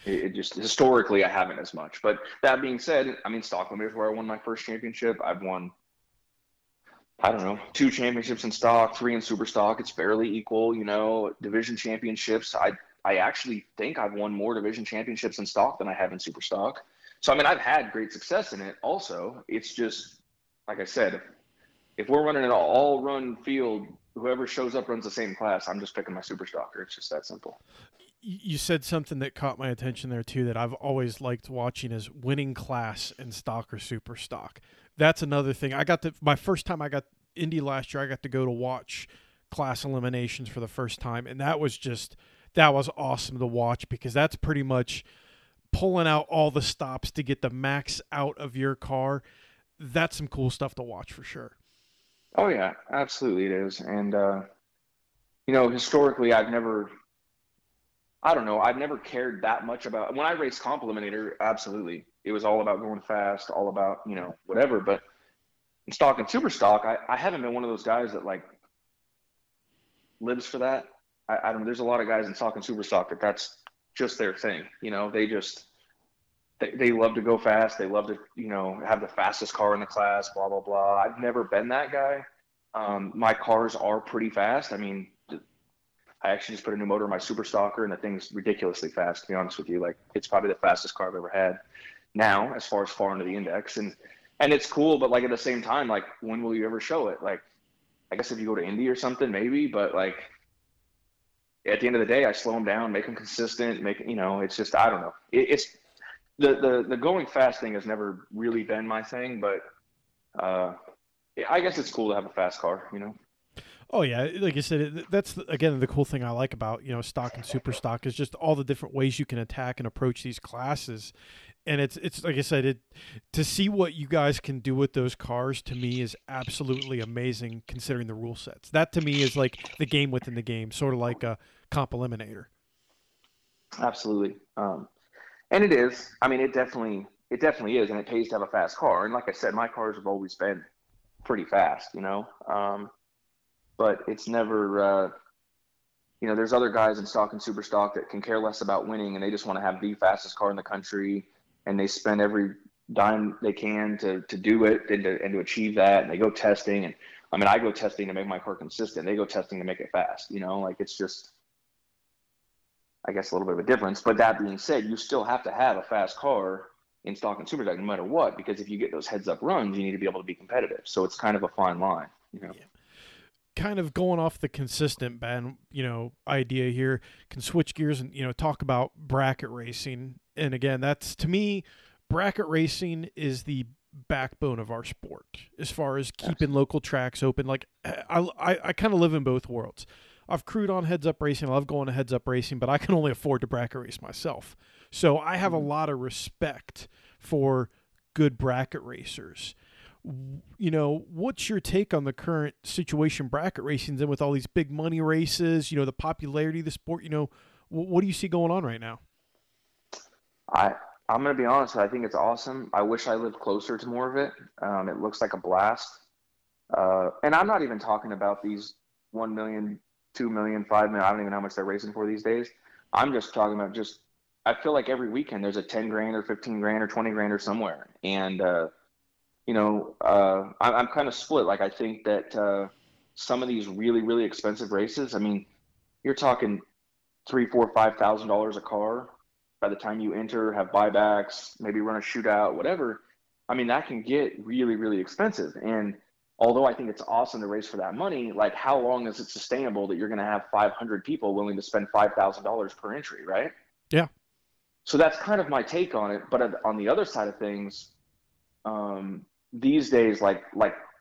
it just historically I haven't as much. But that being said, I mean, stock limit is where I won my first championship. I've won, I don't know, 2 championships in stock, 3 in super stock. It's fairly equal, you know. Division championships, I actually think I've won more division championships in stock than I have in super stock. So, I mean, I've had great success in it also. It's just, like I said, if we're running an all-run field, whoever shows up runs the same class, I'm just picking my super stalker. It's just that simple. You said something that caught my attention there too, that I've always liked watching, is winning class in stock or super stock. that's another thing. I got my first time I got Indy last year, I got to go to watch class eliminations for the first time. And that was awesome to watch, because that's pretty much pulling out all the stops to get the max out of your car. That's some cool stuff to watch for sure. Oh yeah, absolutely it is. And, you know, historically, I've never cared that much about when I raced comp eliminator. Absolutely. It was all about going fast, all about, you know, whatever, but in stock and super stock, I haven't been one of those guys that like lives for that. I don't know. There's a lot of guys in stock and super stock that's just their thing. You know, they love to go fast. They love to, you know, have the fastest car in the class, blah, blah, blah. I've never been that guy. My cars are pretty fast. I mean, I actually just put a new motor in my super stalker, and the thing's ridiculously fast, to be honest with you. Like, it's probably the fastest car I've ever had now, as far as far into the index. And it's cool, but like at the same time, like, when will you ever show it? Like, I guess if you go to Indy or something, maybe, but like, at the end of the day, I slow them down, make them consistent, you know, it's just, I don't know. It's the going fast thing has never really been my thing, but I guess it's cool to have a fast car, you know? Oh yeah. Like I said, that's again, the cool thing I like about, you know, stock and super stock is just all the different ways you can attack and approach these classes. And it's like I said, to see what you guys can do with those cars, to me, is absolutely amazing, considering the rule sets. That to me is like the game within the game, sort of like a comp eliminator. Absolutely. And it is. I mean, it definitely is, and it pays to have a fast car. And like I said, my cars have always been pretty fast, you know. But it's never, you know, there's other guys in stock and super stock that can care less about winning, and they just want to have the fastest car in the country, and they spend every dime they can to do it and to achieve that. And they go testing, and I mean, I go testing to make my car consistent. They go testing to make it fast. You know, like it's just, I guess, a little bit of a difference. But that being said, you still have to have a fast car in stock and super stock no matter what, because if you get those heads up runs, you need to be able to be competitive. So it's kind of a fine line, you know. Yeah. Kind of going off the consistent band, you know, idea here, can switch gears and, you know, talk about bracket racing. And again, that's, to me, bracket racing is the backbone of our sport as far as keeping local tracks open. Like I kind of live in both worlds. I've crewed on heads up racing. I love going to heads up racing, but I can only afford to bracket race myself. So I have a lot of respect for good bracket racers. You know, what's your take on the current situation bracket racing's in with all these big money races, you know, the popularity of the sport, you know, what do you see going on right now? I'm going to be honest. I think it's awesome. I wish I lived closer to more of it. It looks like a blast. And I'm not even talking about these 1 million, 2 million, 5 million. I don't even know how much they're racing for these days. I'm just talking about I feel like every weekend there's a 10 grand or 15 grand or 20 grand or somewhere. And, you know, I'm kind of split. Like, I think that some of these really, really expensive races, I mean, you're talking $3,000, $4,000, $5,000 a car by the time you enter, have buybacks, maybe run a shootout, whatever. I mean, that can get really, really expensive. And although I think it's awesome to race for that money, like, how long is it sustainable that you're going to have 500 people willing to spend $5,000 per entry, right? Yeah. So that's kind of my take on it. But on the other side of things, these days, like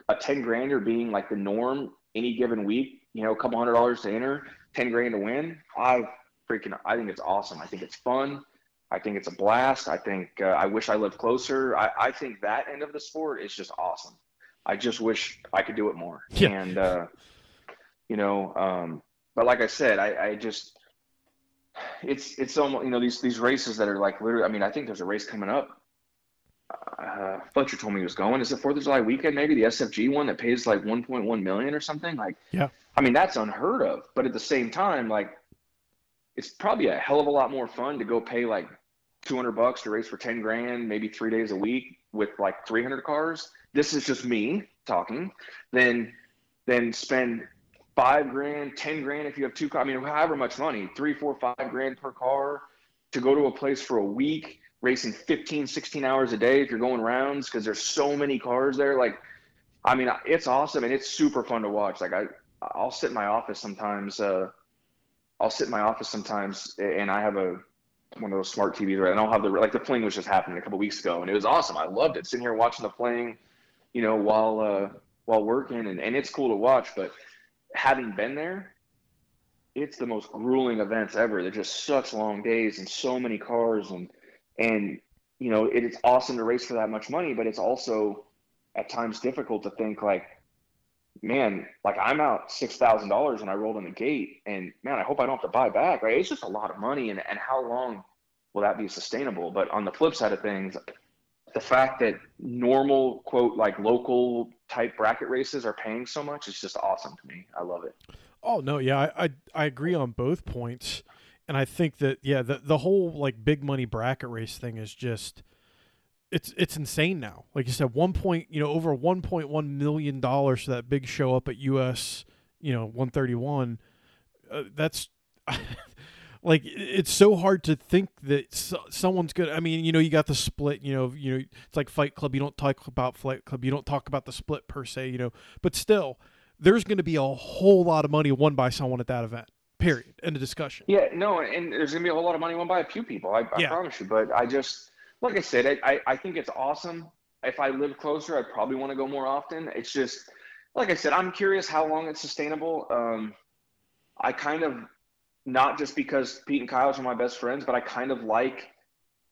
a 10 grander being like the norm any given week, you know, a couple $100 to enter, 10 grand to win. I think it's awesome. I think it's fun. I think it's a blast. I think, I wish I lived closer. I think that end of the sport is just awesome. I just wish I could do it more. Yeah. And, you know, but like I said, I just, it's almost, you know, these races that are like literally, I mean, I think there's a race coming up. Fletcher told me he was going. Is it 4th of July weekend? Maybe the SFG one that pays like 1.1 million or something. Like, yeah, I mean, that's unheard of, but at the same time, like, it's probably a hell of a lot more fun to go pay like $200 to race for 10 grand, maybe 3 days a week with like 300 cars. This is just me talking. Then spend 5 grand, 10 grand. If you have two, I mean, however much money, 3, 4, 5 grand per car to go to a place for a week, racing 15, 16 hours a day if you're going rounds, because there's so many cars there. Like, I mean, it's awesome, and it's super fun to watch. Like, I'll sit in my office sometimes. And I have one of those smart TVs, right? I don't have the fling was just happening a couple weeks ago, and it was awesome. I loved it. Sitting here watching the fling, you know, while working, and it's cool to watch, but having been there, it's the most grueling events ever. They're just such long days and so many cars, and you know, it's awesome to race for that much money, but it's also at times difficult to think like, man, like I'm out $6,000 when I rolled in the gate, and man, I hope I don't have to buy back. Right? It's just a lot of money, and how long will that be sustainable? But on the flip side of things, the fact that normal, quote, like local type bracket races are paying so much is just awesome to me. I love it. Oh no, yeah, I agree on both points, and I think that the whole like big money bracket race thing is just it's insane now. Like you said, over $1.1 million for that big show up at US, 131. That's like it's so hard to think that someone's good. I mean, you got the split. You know, it's like Fight Club. You don't talk about Fight Club. You don't talk about the split per se. But still, there's going to be a whole lot of money won by someone at that event, period. End of discussion. Yeah, no, and there's going to be a whole lot of money won by a few people, I promise you. But I just, like I said, I think it's awesome. If I live closer, I'd probably want to go more often. It's just, like I said, I'm curious how long it's sustainable. I kind of, not just because Pete and Kyle are my best friends, but I kind of like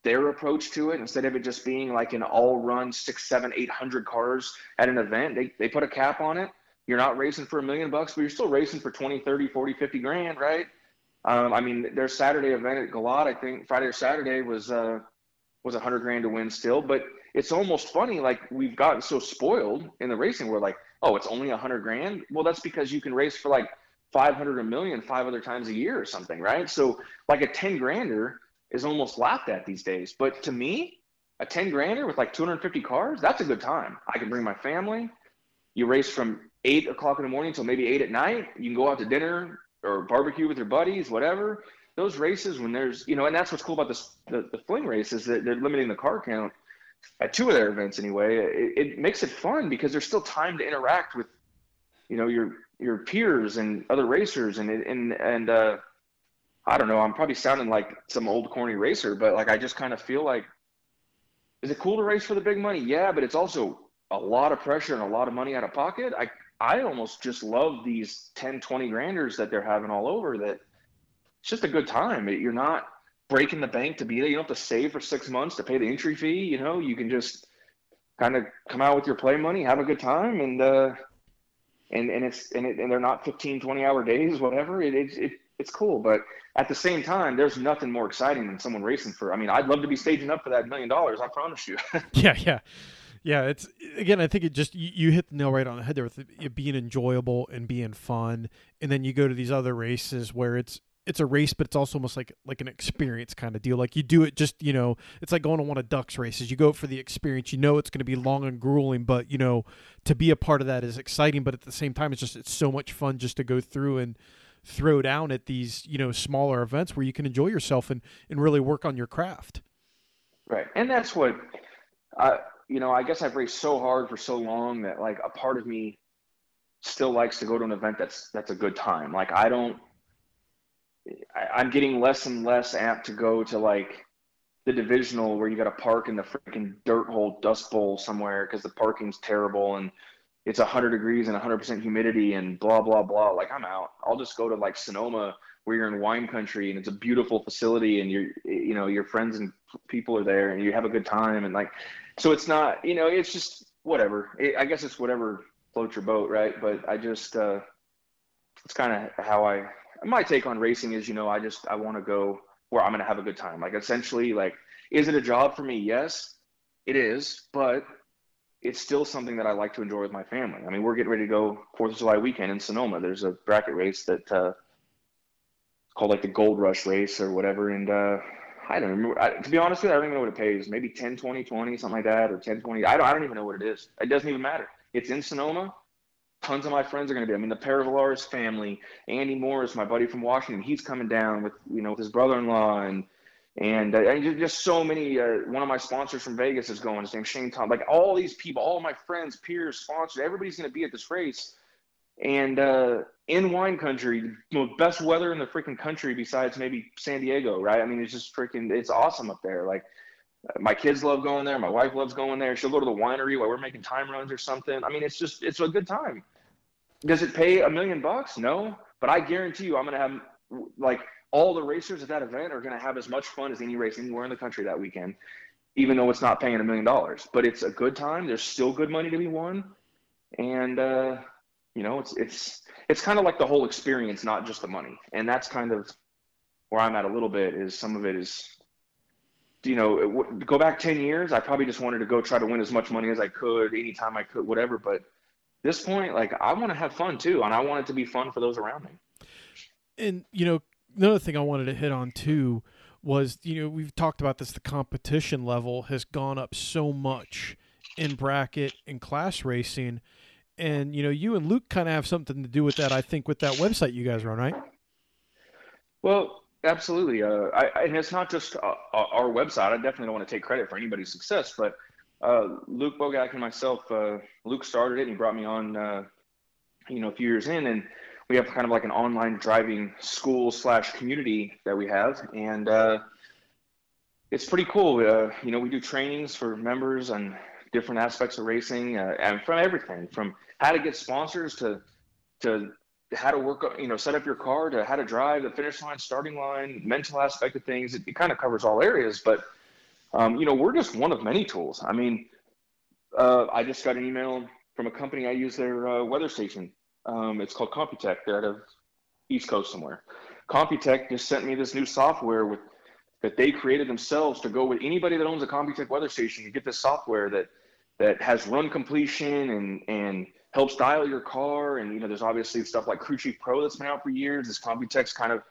their approach to it. Instead of it just being like an all-run 600, 700, 800 cars at an event, they put a cap on it. You're not racing for $1 million bucks, but you're still racing for 20, 30, 40, 50 grand, right? I mean, their Saturday event at Gallaudet, I think Friday or Saturday was 100 grand to win still, but it's almost funny. Like we've gotten so spoiled in the racing world, like, oh, it's only 100 grand. Well, that's because you can race for like 500 or a million, 5 other times a year or something, right? So like a 10 grander is almost laughed at these days. But to me, a 10 grander with like 250 cars, that's a good time. I can bring my family. You race from 8 o'clock in the morning till maybe 8 at night. You can go out to dinner or barbecue with your buddies, whatever. Those races when there's, and that's what's cool about this, the fling race is that they're limiting the car count at 2 of their events anyway. It makes it fun because there's still time to interact with, your peers and other racers. And I don't know, I'm probably sounding like some old corny racer, but like, I just kind of feel like, is it cool to race for the big money? Yeah, but it's also a lot of pressure and a lot of money out of pocket. I almost just love these 10, 20 granders that they're having all over, that it's just a good time. You're not breaking the bank to be there. You don't have to save for 6 months to pay the entry fee. You can just kind of come out with your play money, have a good time. And they're not 15, 20 hour days, whatever. It's cool. But at the same time, there's nothing more exciting than someone racing for, I mean, I'd love to be staging up for that $1 million. I promise you. Yeah. Yeah, it's, again, I think it just, you hit the nail right on the head there with it being enjoyable and being fun. And then you go to these other races where it's a race, but it's also almost like an experience kind of deal. Like you do it just, it's like going to one of Duck's races. You go for the experience. It's going to be long and grueling, but, to be a part of that is exciting. But at the same time, it's so much fun just to go through and throw down at these, smaller events where you can enjoy yourself and really work on your craft. Right. And that's what, I guess I've raced so hard for so long that like a part of me still likes to go to an event that's a good time. Like I'm getting less and less apt to go to like the divisional where you got to park in the freaking dirt hole dust bowl somewhere because the parking's terrible and it's 100 degrees and 100% humidity and blah, blah, blah. Like I'm out. I'll just go to like Sonoma where you're in wine country and it's a beautiful facility and your friends and people are there and you have a good time. And like, so it's not, it's just whatever. I guess it's whatever floats your boat. Right. But I just, it's kind of how my take on racing is, I want to go where I'm going to have a good time. Like essentially, like, is it a job for me? Yes, it is. But it's still something that I like to enjoy with my family. I mean, we're getting ready to go 4th of July weekend in Sonoma. There's a bracket race that, called like the Gold Rush race or whatever. And, I don't remember. To be honest with you, I don't even know what it pays. Maybe 10, 20, 20, something like that, or 10, 20. I don't even know what it is. It doesn't even matter. It's in Sonoma. Tons of my friends are going to be. I mean, the Paravallar's family, Andy Morris, my buddy from Washington, he's coming down with, with his brother-in-law and just so many. One of my sponsors from Vegas is going. His name's Shane Tom. Like all these people, all my friends, peers, sponsors, everybody's going to be at this race. And in wine country, best weather in the freaking country besides maybe San Diego, right? I mean, it's just freaking, it's awesome up there. Like My kids love going there. My wife loves going there. She'll go to the winery while we're making time runs or something. I mean, it's just, it's a good time. Does it pay $1 million? No, but I guarantee you I'm going to have, like, all the racers at that event are going to have as much fun as any race anywhere in the country that weekend, even though it's not paying $1 million. But it's a good time. There's still good money to be won. And, you know, it's kind of like the whole experience, not just the money. And that's kind of where I'm at a little bit, is some of it is, you know, go back 10 years, I probably just wanted to go try to win as much money as I could, anytime I could, whatever. But this point, like, I want to have fun too. And I want it to be fun for those around me. And, you know, another thing I wanted to hit on too was, you know, we've talked about this, the competition level has gone up so much in bracket and class racing. And, you know, you and Luke kind of have something to do with that, I think, with that website you guys run, right? Well, absolutely. And it's not just our website. I definitely don't want to take credit for anybody's success, but Luke Bogacki and myself, Luke started it and he brought me on, you know, a few years in, and we have kind of like an online driving school / community that we have. And it's pretty cool. You know, we do trainings for members on different aspects of racing, and from everything from how to get sponsors to how to work, you know, set up your car, to how to drive, the finish line, starting line, mental aspect of things. It kind of covers all areas, but, you know, we're just one of many tools. I mean, I just got an email from a company. I use their weather station. It's called Computech. They're out of East Coast somewhere. Computech just sent me this new software that they created themselves to go with anybody that owns a Computech weather station. You get this software that has run completion and helps dial your car. And, you know, there's obviously stuff like Crew Chief Pro that's been out for years. This Computech's kind of,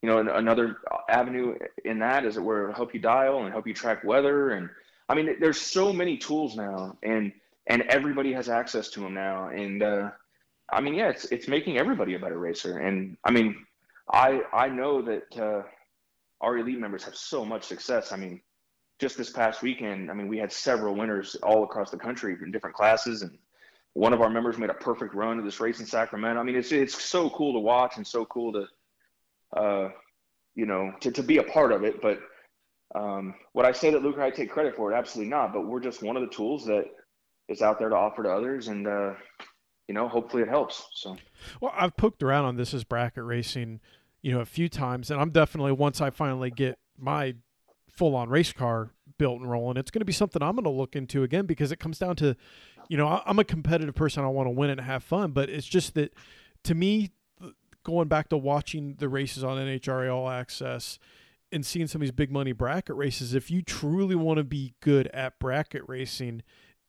you know, another avenue in that is where it'll help you dial and help you track weather. And I mean, there's so many tools now and everybody has access to them now. And, I mean, yeah, it's making everybody a better racer. And I mean, I know that, our elite members have so much success. I mean, just this past weekend, I mean, we had several winners all across the country in different classes, and one of our members made a perfect run of this race in Sacramento. I mean, it's so cool to watch and so cool to, you know, to be a part of it. But would I say that Luke and I take credit for it? Absolutely not. But we're just one of the tools that is out there to offer to others, and you know, hopefully it helps. So, well, I've poked around on this as bracket racing, you know, a few times, and I'm definitely, once I finally get my full-on race car built and rolling, it's going to be something I'm going to look into again, because it comes down to, you know, I'm a competitive person. I want to win and have fun, but it's just that, to me, going back to watching the races on NHRA All Access and seeing some of these big money bracket races, if you truly want to be good at bracket racing,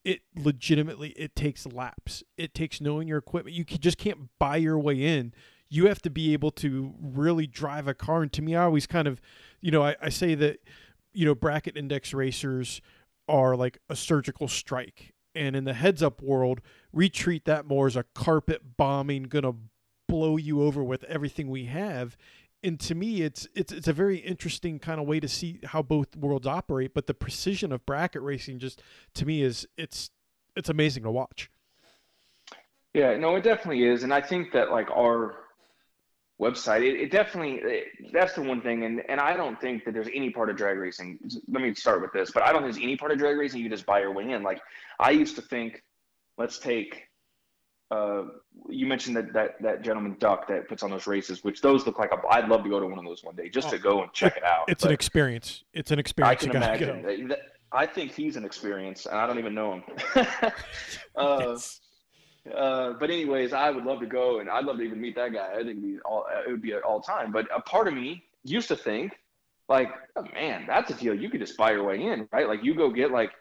it legitimately, it takes laps. It takes knowing your equipment. You just can't buy your way in. You have to be able to really drive a car. And to me, I always kind of, you know, I say that, you know, bracket index racers are like a surgical strike. And in the heads up world, we treat that more as a carpet bombing, going to blow you over with everything we have. And to me, it's a very interesting kind of way to see how both worlds operate. But the precision of bracket racing, just to me, is it's amazing to watch. Yeah, no, it definitely is. And I think that, like, our website, it definitely, that's the one thing. And I don't think that there's any part of drag racing. Let me start with this, but I don't think there's any part of drag racing you just buy your way in. Like, I used to think, let's take, you mentioned that gentleman Duck that puts on those races, which those look like I'd love to go to one of those one day, just to go and check it out. It's an experience. It's an experience. I can imagine. I think he's an experience, and I don't even know him. But anyways, I would love to go, and I'd love to even meet that guy. I think it would be an all-time. But a part of me used to think, like, oh, man, that's a deal. You could just buy your way in, right? Like, you go get, like,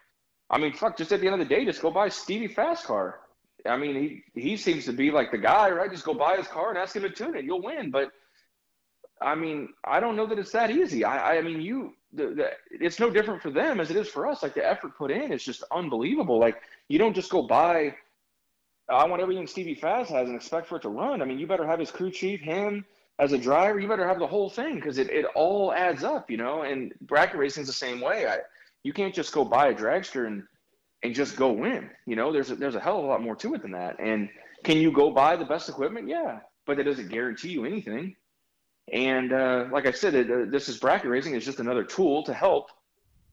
I mean, fuck, just at the end of the day, just go buy Stevie Fast car. I mean, he seems to be like the guy, right? Just go buy his car and ask him to tune it. You'll win. But, I mean, I don't know that it's that easy. I mean, it's no different for them as it is for us. Like, the effort put in is just unbelievable. Like, you don't just go buy – I want everything Stevie Fast has and expect for it to run. I mean, you better have his crew chief, him as a driver. You better have the whole thing, because it all adds up, you know. And bracket racing is the same way. You can't just go buy a dragster and just go win. You know, there's a hell of a lot more to it than that. And can you go buy the best equipment? Yeah, but that doesn't guarantee you anything. And like I said, this is bracket racing. It's just another tool to help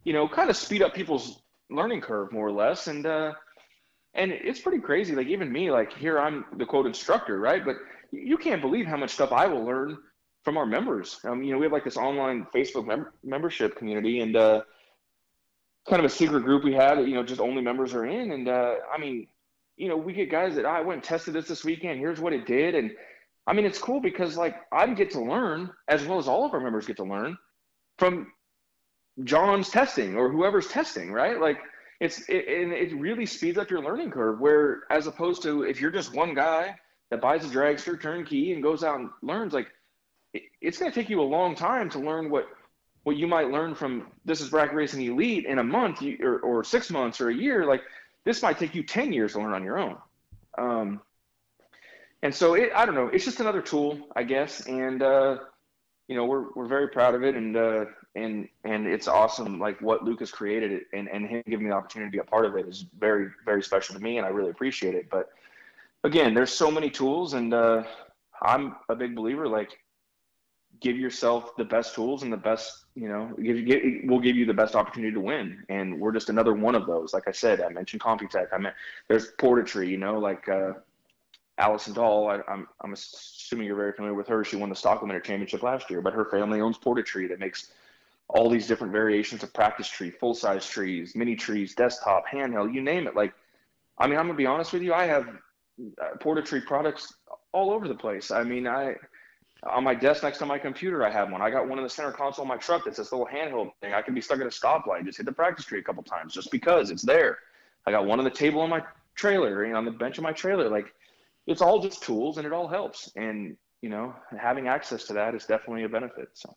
you know, kind of speed up people's learning curve more or less. And it's pretty crazy. Like even me, like here I'm the quote instructor, right? But you can't believe how much stuff I will learn from our members. You know, we have like this online Facebook membership community and kind of a secret group we had, you know, just only members are in. And I mean, you know, we get guys that I went and tested this weekend. Here's what it did. And I mean, it's cool because like I get to learn as well as all of our members get to learn from John's testing or whoever's testing, right? Like it really speeds up your learning curve, where as opposed to if you're just one guy that buys a dragster turnkey and goes out and learns, like it's going to take you a long time to learn what you might learn from this is Bracket Racing Elite in a month or 6 months or a year. Like this might take you 10 years to learn on your own. And so I don't know, it's just another tool, I guess. And, you know, we're very proud of it, and it's awesome. Like what Luke has created and him giving me the opportunity to be a part of it is very, very special to me, and I really appreciate it. But again, there's so many tools, and I'm a big believer. Like, give yourself the best tools and the best, you know, will give you the best opportunity to win. And we're just another one of those. Like I said, I mentioned Computech. There's Port-a-Tree. You know, like Allison Dahl, I'm assuming you're very familiar with her. She won the Stockholm Championship last year, but her family owns Port-a-Tree that makes all these different variations of practice tree, full-size trees, mini trees, desktop, handheld, you name it. Like, I mean, I'm going to be honest with you, I have Port-a-Tree products all over the place. I mean, on my desk next to my computer, I have one. I got one in the center console of my truck that's this little handheld thing. I can be stuck at a stoplight, just hit the practice tree a couple times just because it's there. I got one on the table on my trailer and on the bench of my trailer. Like, it's all just tools, and it all helps. And, you know, having access to that is definitely a benefit. So,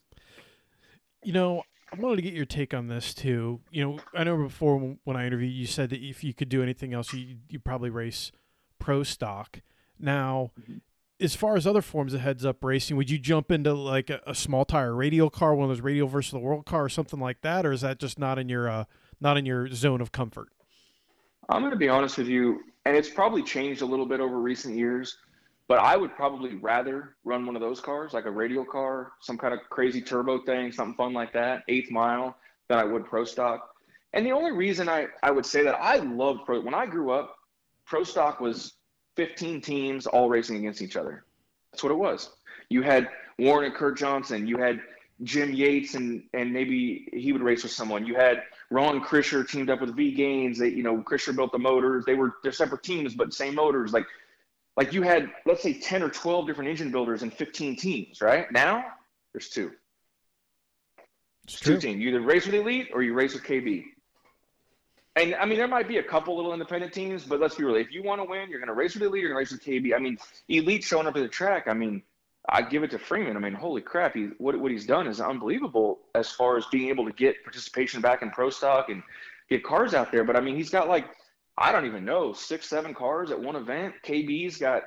you know, I wanted to get your take on this too. You know, I know before when I interviewed, you said that if you could do anything else, you'd probably race pro stock. Now, as far as other forms of heads up racing, would you jump into like a small tire radial car, one of those radial versus the world car or something like that? Or is that just not in your zone of comfort? I'm going to be honest with you, and it's probably changed a little bit over recent years, but I would probably rather run one of those cars, like a radial car, some kind of crazy turbo thing, something fun like that, 8th mile, than I would pro stock. And the only reason I would say that, I loved pro. When I grew up, pro stock was 15 teams all racing against each other. That's what it was. You had Warren and Kurt Johnson. You had Jim Yates, and maybe he would race with someone. You had Ron Krischer teamed up with V Gaines. They, you know, Krischer built the motors. They're separate teams, but same motors. Like you had, let's say, 10 or 12 different engine builders and 15 teams, right? Now there's two. It's two teams. You either race with Elite or you race with KB. And I mean, there might be a couple little independent teams, but let's be real. If you want to win, you're going to race with Elite or you're going to race with KB. I mean, Elite showing up at the track, I mean, I give it to Freeman. I mean, holy crap, what he's done is unbelievable as far as being able to get participation back in pro stock and get cars out there. But, I mean, he's got, like, I don't even know, 6, 7 cars at one event. KB's got,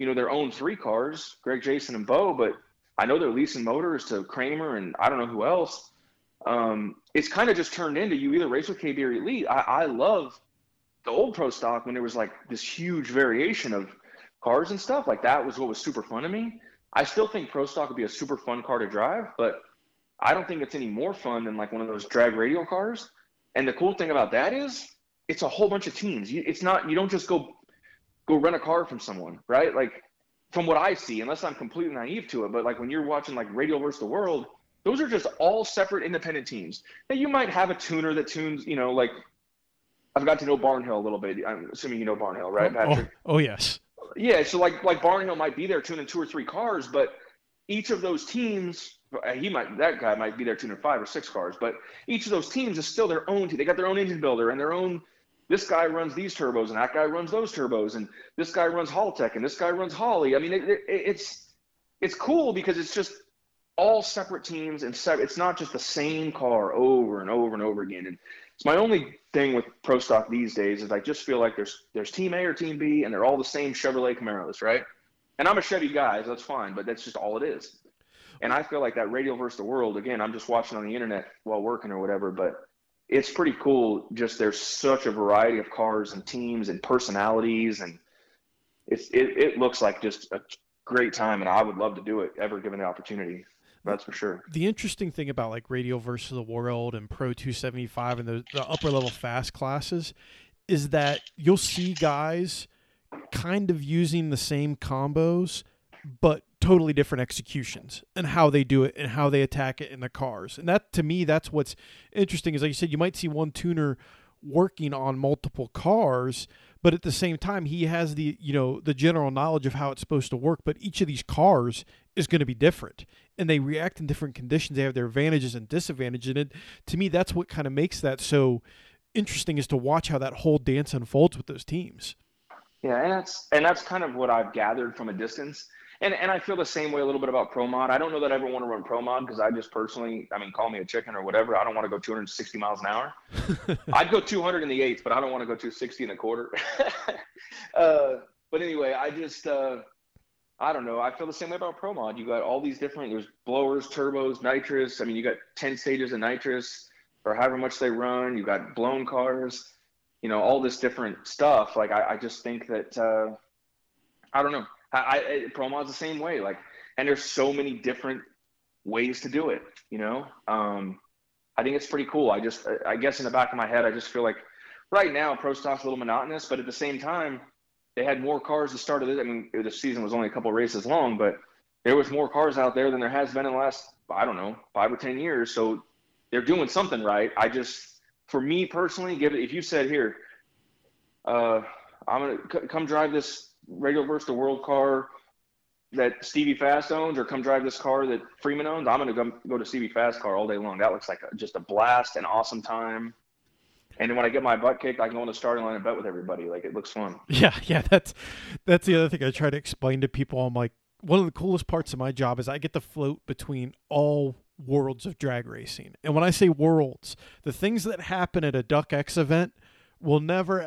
you know, their own 3 cars, Greg, Jason, and Bo. But I know they're leasing motors to Kramer and I don't know who else. It's kind of just turned into you either race with KB or Elite. I love the old pro stock when there was, like, this huge variation of cars and stuff. Like, that was what was super fun to me. I still think pro stock would be a super fun car to drive, but I don't think it's any more fun than like one of those drag radial cars. And the cool thing about that is it's a whole bunch of teams. You don't just go rent a car from someone, right? Like from what I see, unless I'm completely naive to it, but like when you're watching like Radial versus the World, those are just all separate independent teams. Now you might have a tuner that tunes, you know, like I've got to know Barnhill a little bit. I'm assuming you know Barnhill, right, Patrick? Oh yes. Yeah, so like Barnhill might be there tuning 2 or 3 cars, but each of those teams, that guy might be there tuning 5 or 6 cars, but each of those teams is still their own team. They got their own engine builder and their own. This guy runs these turbos and that guy runs those turbos and this guy runs Haltech and this guy runs Holly. I mean, it's cool because it's just all separate teams and it's not just the same car over and over and over again. And it's my only thing with pro stock these days is I just feel like there's team A or team B and they're all the same Chevrolet Camaros, right? And I'm a Chevy guy, so that's fine, but that's just all it is. And I feel like that Radial versus the World, again, I'm just watching on the internet while working or whatever, but it's pretty cool. Just there's such a variety of cars and teams and personalities, and it looks like just a great time, and I would love to do it ever given the opportunity. that's for sure. The interesting thing about like Radio versus the World and Pro 275 and the upper level fast classes is that you'll see guys kind of using the same combos, but totally different executions and how they do it and how they attack it in the cars. And that, to me, that's what's interesting is, like you said, you might see one tuner working on multiple cars, but at the same time, he has the, you know, the general knowledge of how it's supposed to work, but each of these cars is going to be different and they react in different conditions. They have their advantages and disadvantages. And it, to me, that's what kind of makes that so interesting, is to watch how that whole dance unfolds with those teams. Yeah, and that's kind of what I've gathered from a distance. And I feel the same way a little bit about Pro Mod. I don't know that I ever want to run Pro Mod because I just personally, I mean, call me a chicken or whatever. I don't want to go 260 miles an hour. I'd go 200 in the eights, but I don't want to go 260 and a quarter. But anyway, I just, I don't know. I feel the same way about Pro Mod. You got all these different, there's blowers, turbos, nitrous. I mean, you got 10 stages of nitrous or however much they run. You got blown cars, you know, all this different stuff. Like, I just think that, I don't know. Pro Mod's the same way, like, and there's so many different ways to do it, you know. I think it's pretty cool. I guess in the back of my head, I just feel like right now pro stock's a little monotonous, but at the same time, they had more cars to start it. I mean, the season was only a couple races long, but there was more cars out there than there has been in the last, I don't know, 5 or 10 years. So they're doing something right. I just, for me personally, give it. If you said here, I'm gonna come drive this Radio versus the World car that Stevie Fast owns, or come drive this car that Freeman owns, I'm going to go to Stevie Fast car all day long. That looks like just a blast, an awesome time. And then when I get my butt kicked, I can go on the starting line and bet with everybody. Like, it looks fun. Yeah. That's the other thing I try to explain to people. I'm like, one of the coolest parts of my job is I get to float between all worlds of drag racing. And when I say worlds, the things that happen at a Duck X event will never,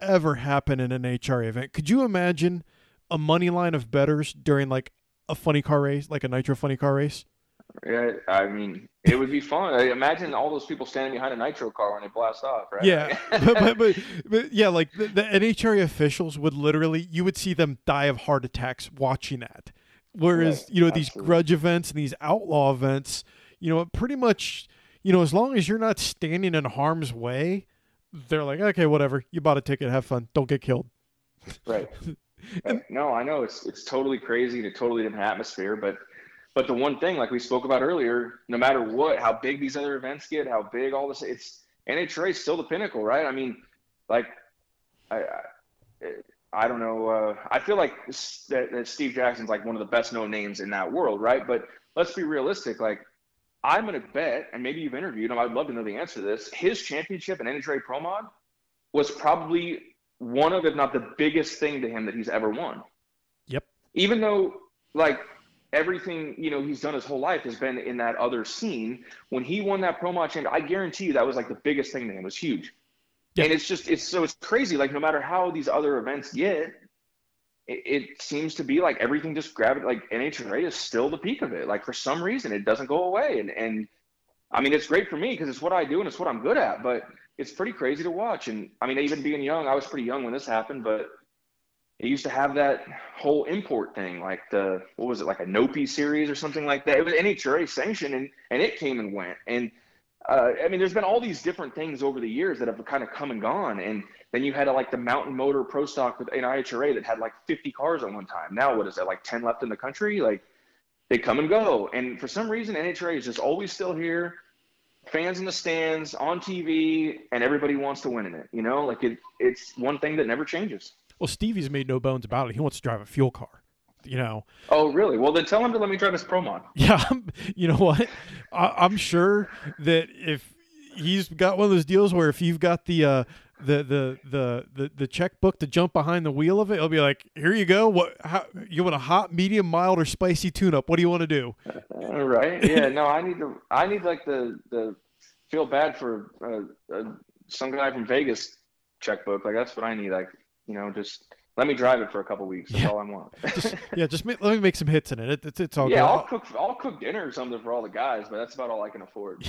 ever happen in an NHRA event. Could you imagine a money line of bettors during like a funny car race, like a nitro funny car race? Yeah, I mean, it would be fun. I imagine all those people standing behind a nitro car when they blast off, right? Yeah, but yeah, like the NHRA officials would literally, you would see them die of heart attacks watching that. Whereas, right, you know, absolutely, these grudge events and these outlaw events, you know, pretty much, you know, as long as you're not standing in harm's way, they're like, okay, whatever. You bought a ticket. Have fun. Don't get killed. Right. No, I know it's totally crazy and a totally different atmosphere. But the one thing, like we spoke about earlier, no matter what, how big these other events get, how big all this, it's NHRA is still the pinnacle, right? I mean, like, I don't know. I feel like that Steve Jackson's like one of the best known names in that world, right? But let's be realistic. Like, I'm going to bet, and maybe you've interviewed him, I'd love to know the answer to this, his championship in NHRA Pro Mod was probably one of, if not the biggest thing to him that he's ever won. Yep. Even though, like, everything, you know, he's done his whole life has been in that other scene, when he won that Pro Mod championship, I guarantee you that was, like, the biggest thing to him. It was huge. Yep. And it's crazy. Like, no matter how these other events get, it seems to be like everything just gravity, like NHRA is still the peak of it. Like, for some reason it doesn't go away. And I mean, it's great for me because it's what I do and it's what I'm good at, but it's pretty crazy to watch. And I mean, even being young, I was pretty young when this happened, but it used to have that whole import thing, like what was it? Like a NOPI series or something like that. It was NHRA sanctioned and it came and went. And I mean, there's been all these different things over the years that have kind of come and gone. And then you had like the Mountain Motor Pro Stock with an IHRA that had like 50 cars at one time. Now, what is that, like 10 left in the country? Like, they come and go. And for some reason, NHRA is just always still here. Fans in the stands, on TV, and everybody wants to win in it. You know, like it's one thing that never changes. Well, Stevie's made no bones about it. He wants to drive a fuel car. You know. Oh, really? Well, then tell him to let me drive his Pro Mod. Yeah, you know what? I'm sure that if he's got one of those deals where if you've got the checkbook to jump behind the wheel of it, it'll be like, here you go. How you want a hot, medium, mild, or spicy tune-up? What do you want to do? Right? Yeah. No, I need like the feel bad for some guy from Vegas checkbook. Like, that's what I need. Like, you know, just. Let me drive it for a couple weeks. That's all I want. Let me make some hits in it. It's all good. Yeah, I'll cook dinner or something for all the guys, but that's about all I can afford.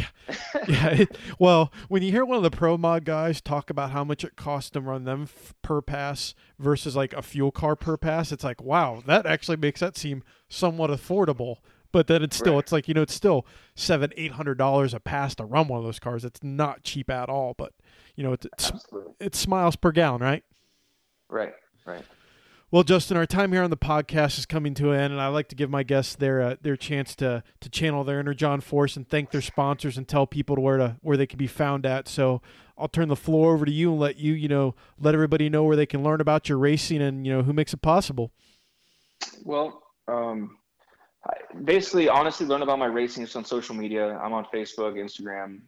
Yeah. Well, when you hear one of the Pro Mod guys talk about how much it costs to run them per pass versus like a fuel car per pass, it's like, wow, that actually makes that seem somewhat affordable. But then it's still, it's like, you know, it's still $700-800 a pass to run one of those cars. It's not cheap at all, but you know, it's miles per gallon, right? Right, right. Well, Justin, our time here on the podcast is coming to an end, and I like to give my guests their chance to channel their inner John Force and thank their sponsors and tell people where they can be found at. So I'll turn the floor over to you and let you, you know, let everybody know where they can learn about your racing and, you know, who makes it possible. Well, basically, honestly, learn about my racing. It's on social media. I'm on Facebook, Instagram,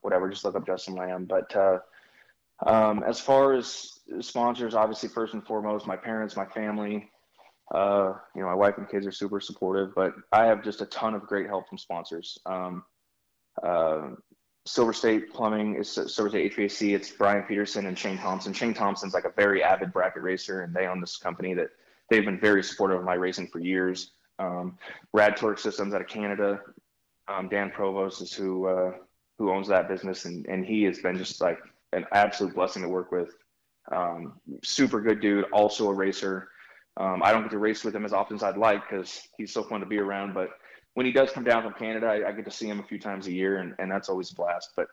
whatever. Just look up Justin Lamb. But as far as sponsors, obviously, first and foremost, my parents, my family, you know, my wife and kids are super supportive. But I have just a ton of great help from sponsors. Silver State Plumbing is Silver State HVAC. It's Brian Peterson and Shane Thompson. Shane Thompson's like a very avid bracket racer, and they own this company that they've been very supportive of my racing for years. Rad Torque Systems out of Canada. Dan Provost is who owns that business, and he has been just like an absolute blessing to work with. Super good dude, also a racer. I don't get to race with him as often as I'd like because he's so fun to be around, but when he does come down from Canada, I get to see him a few times a year, and that's always a blast. But,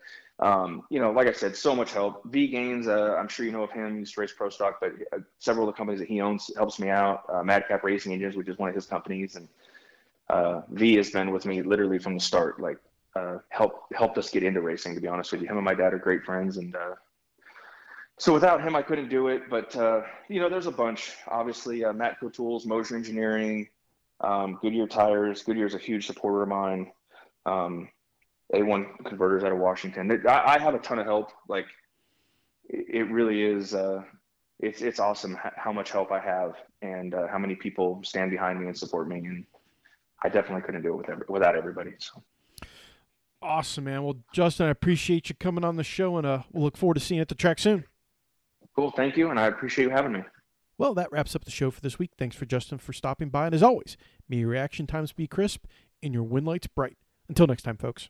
you know, like I said, so much help. V Gaines, I'm sure you know of him. He's Race Pro Stock, but several of the companies that he owns helps me out. Madcap Racing Engines, which is one of his companies, and V has been with me literally from the start, like helped us get into racing, to be honest with you. Him and my dad are great friends, and so without him, I couldn't do it. But, you know, there's a bunch. Obviously, Matt Cotools, Moser Engineering, Goodyear Tires. Goodyear's a huge supporter of mine. A1 Converters out of Washington. I have a ton of help. Like, it really is, it's awesome how much help I have and how many people stand behind me and support me. And I definitely couldn't do it without everybody. So. Awesome, man. Well, Justin, I appreciate you coming on the show, and we'll look forward to seeing you at the track soon. Cool. Thank you, and I appreciate you having me. Well, that wraps up the show for this week. Thanks for Justin for stopping by. And as always, may your reaction times be crisp and your win lights bright. Until next time, folks.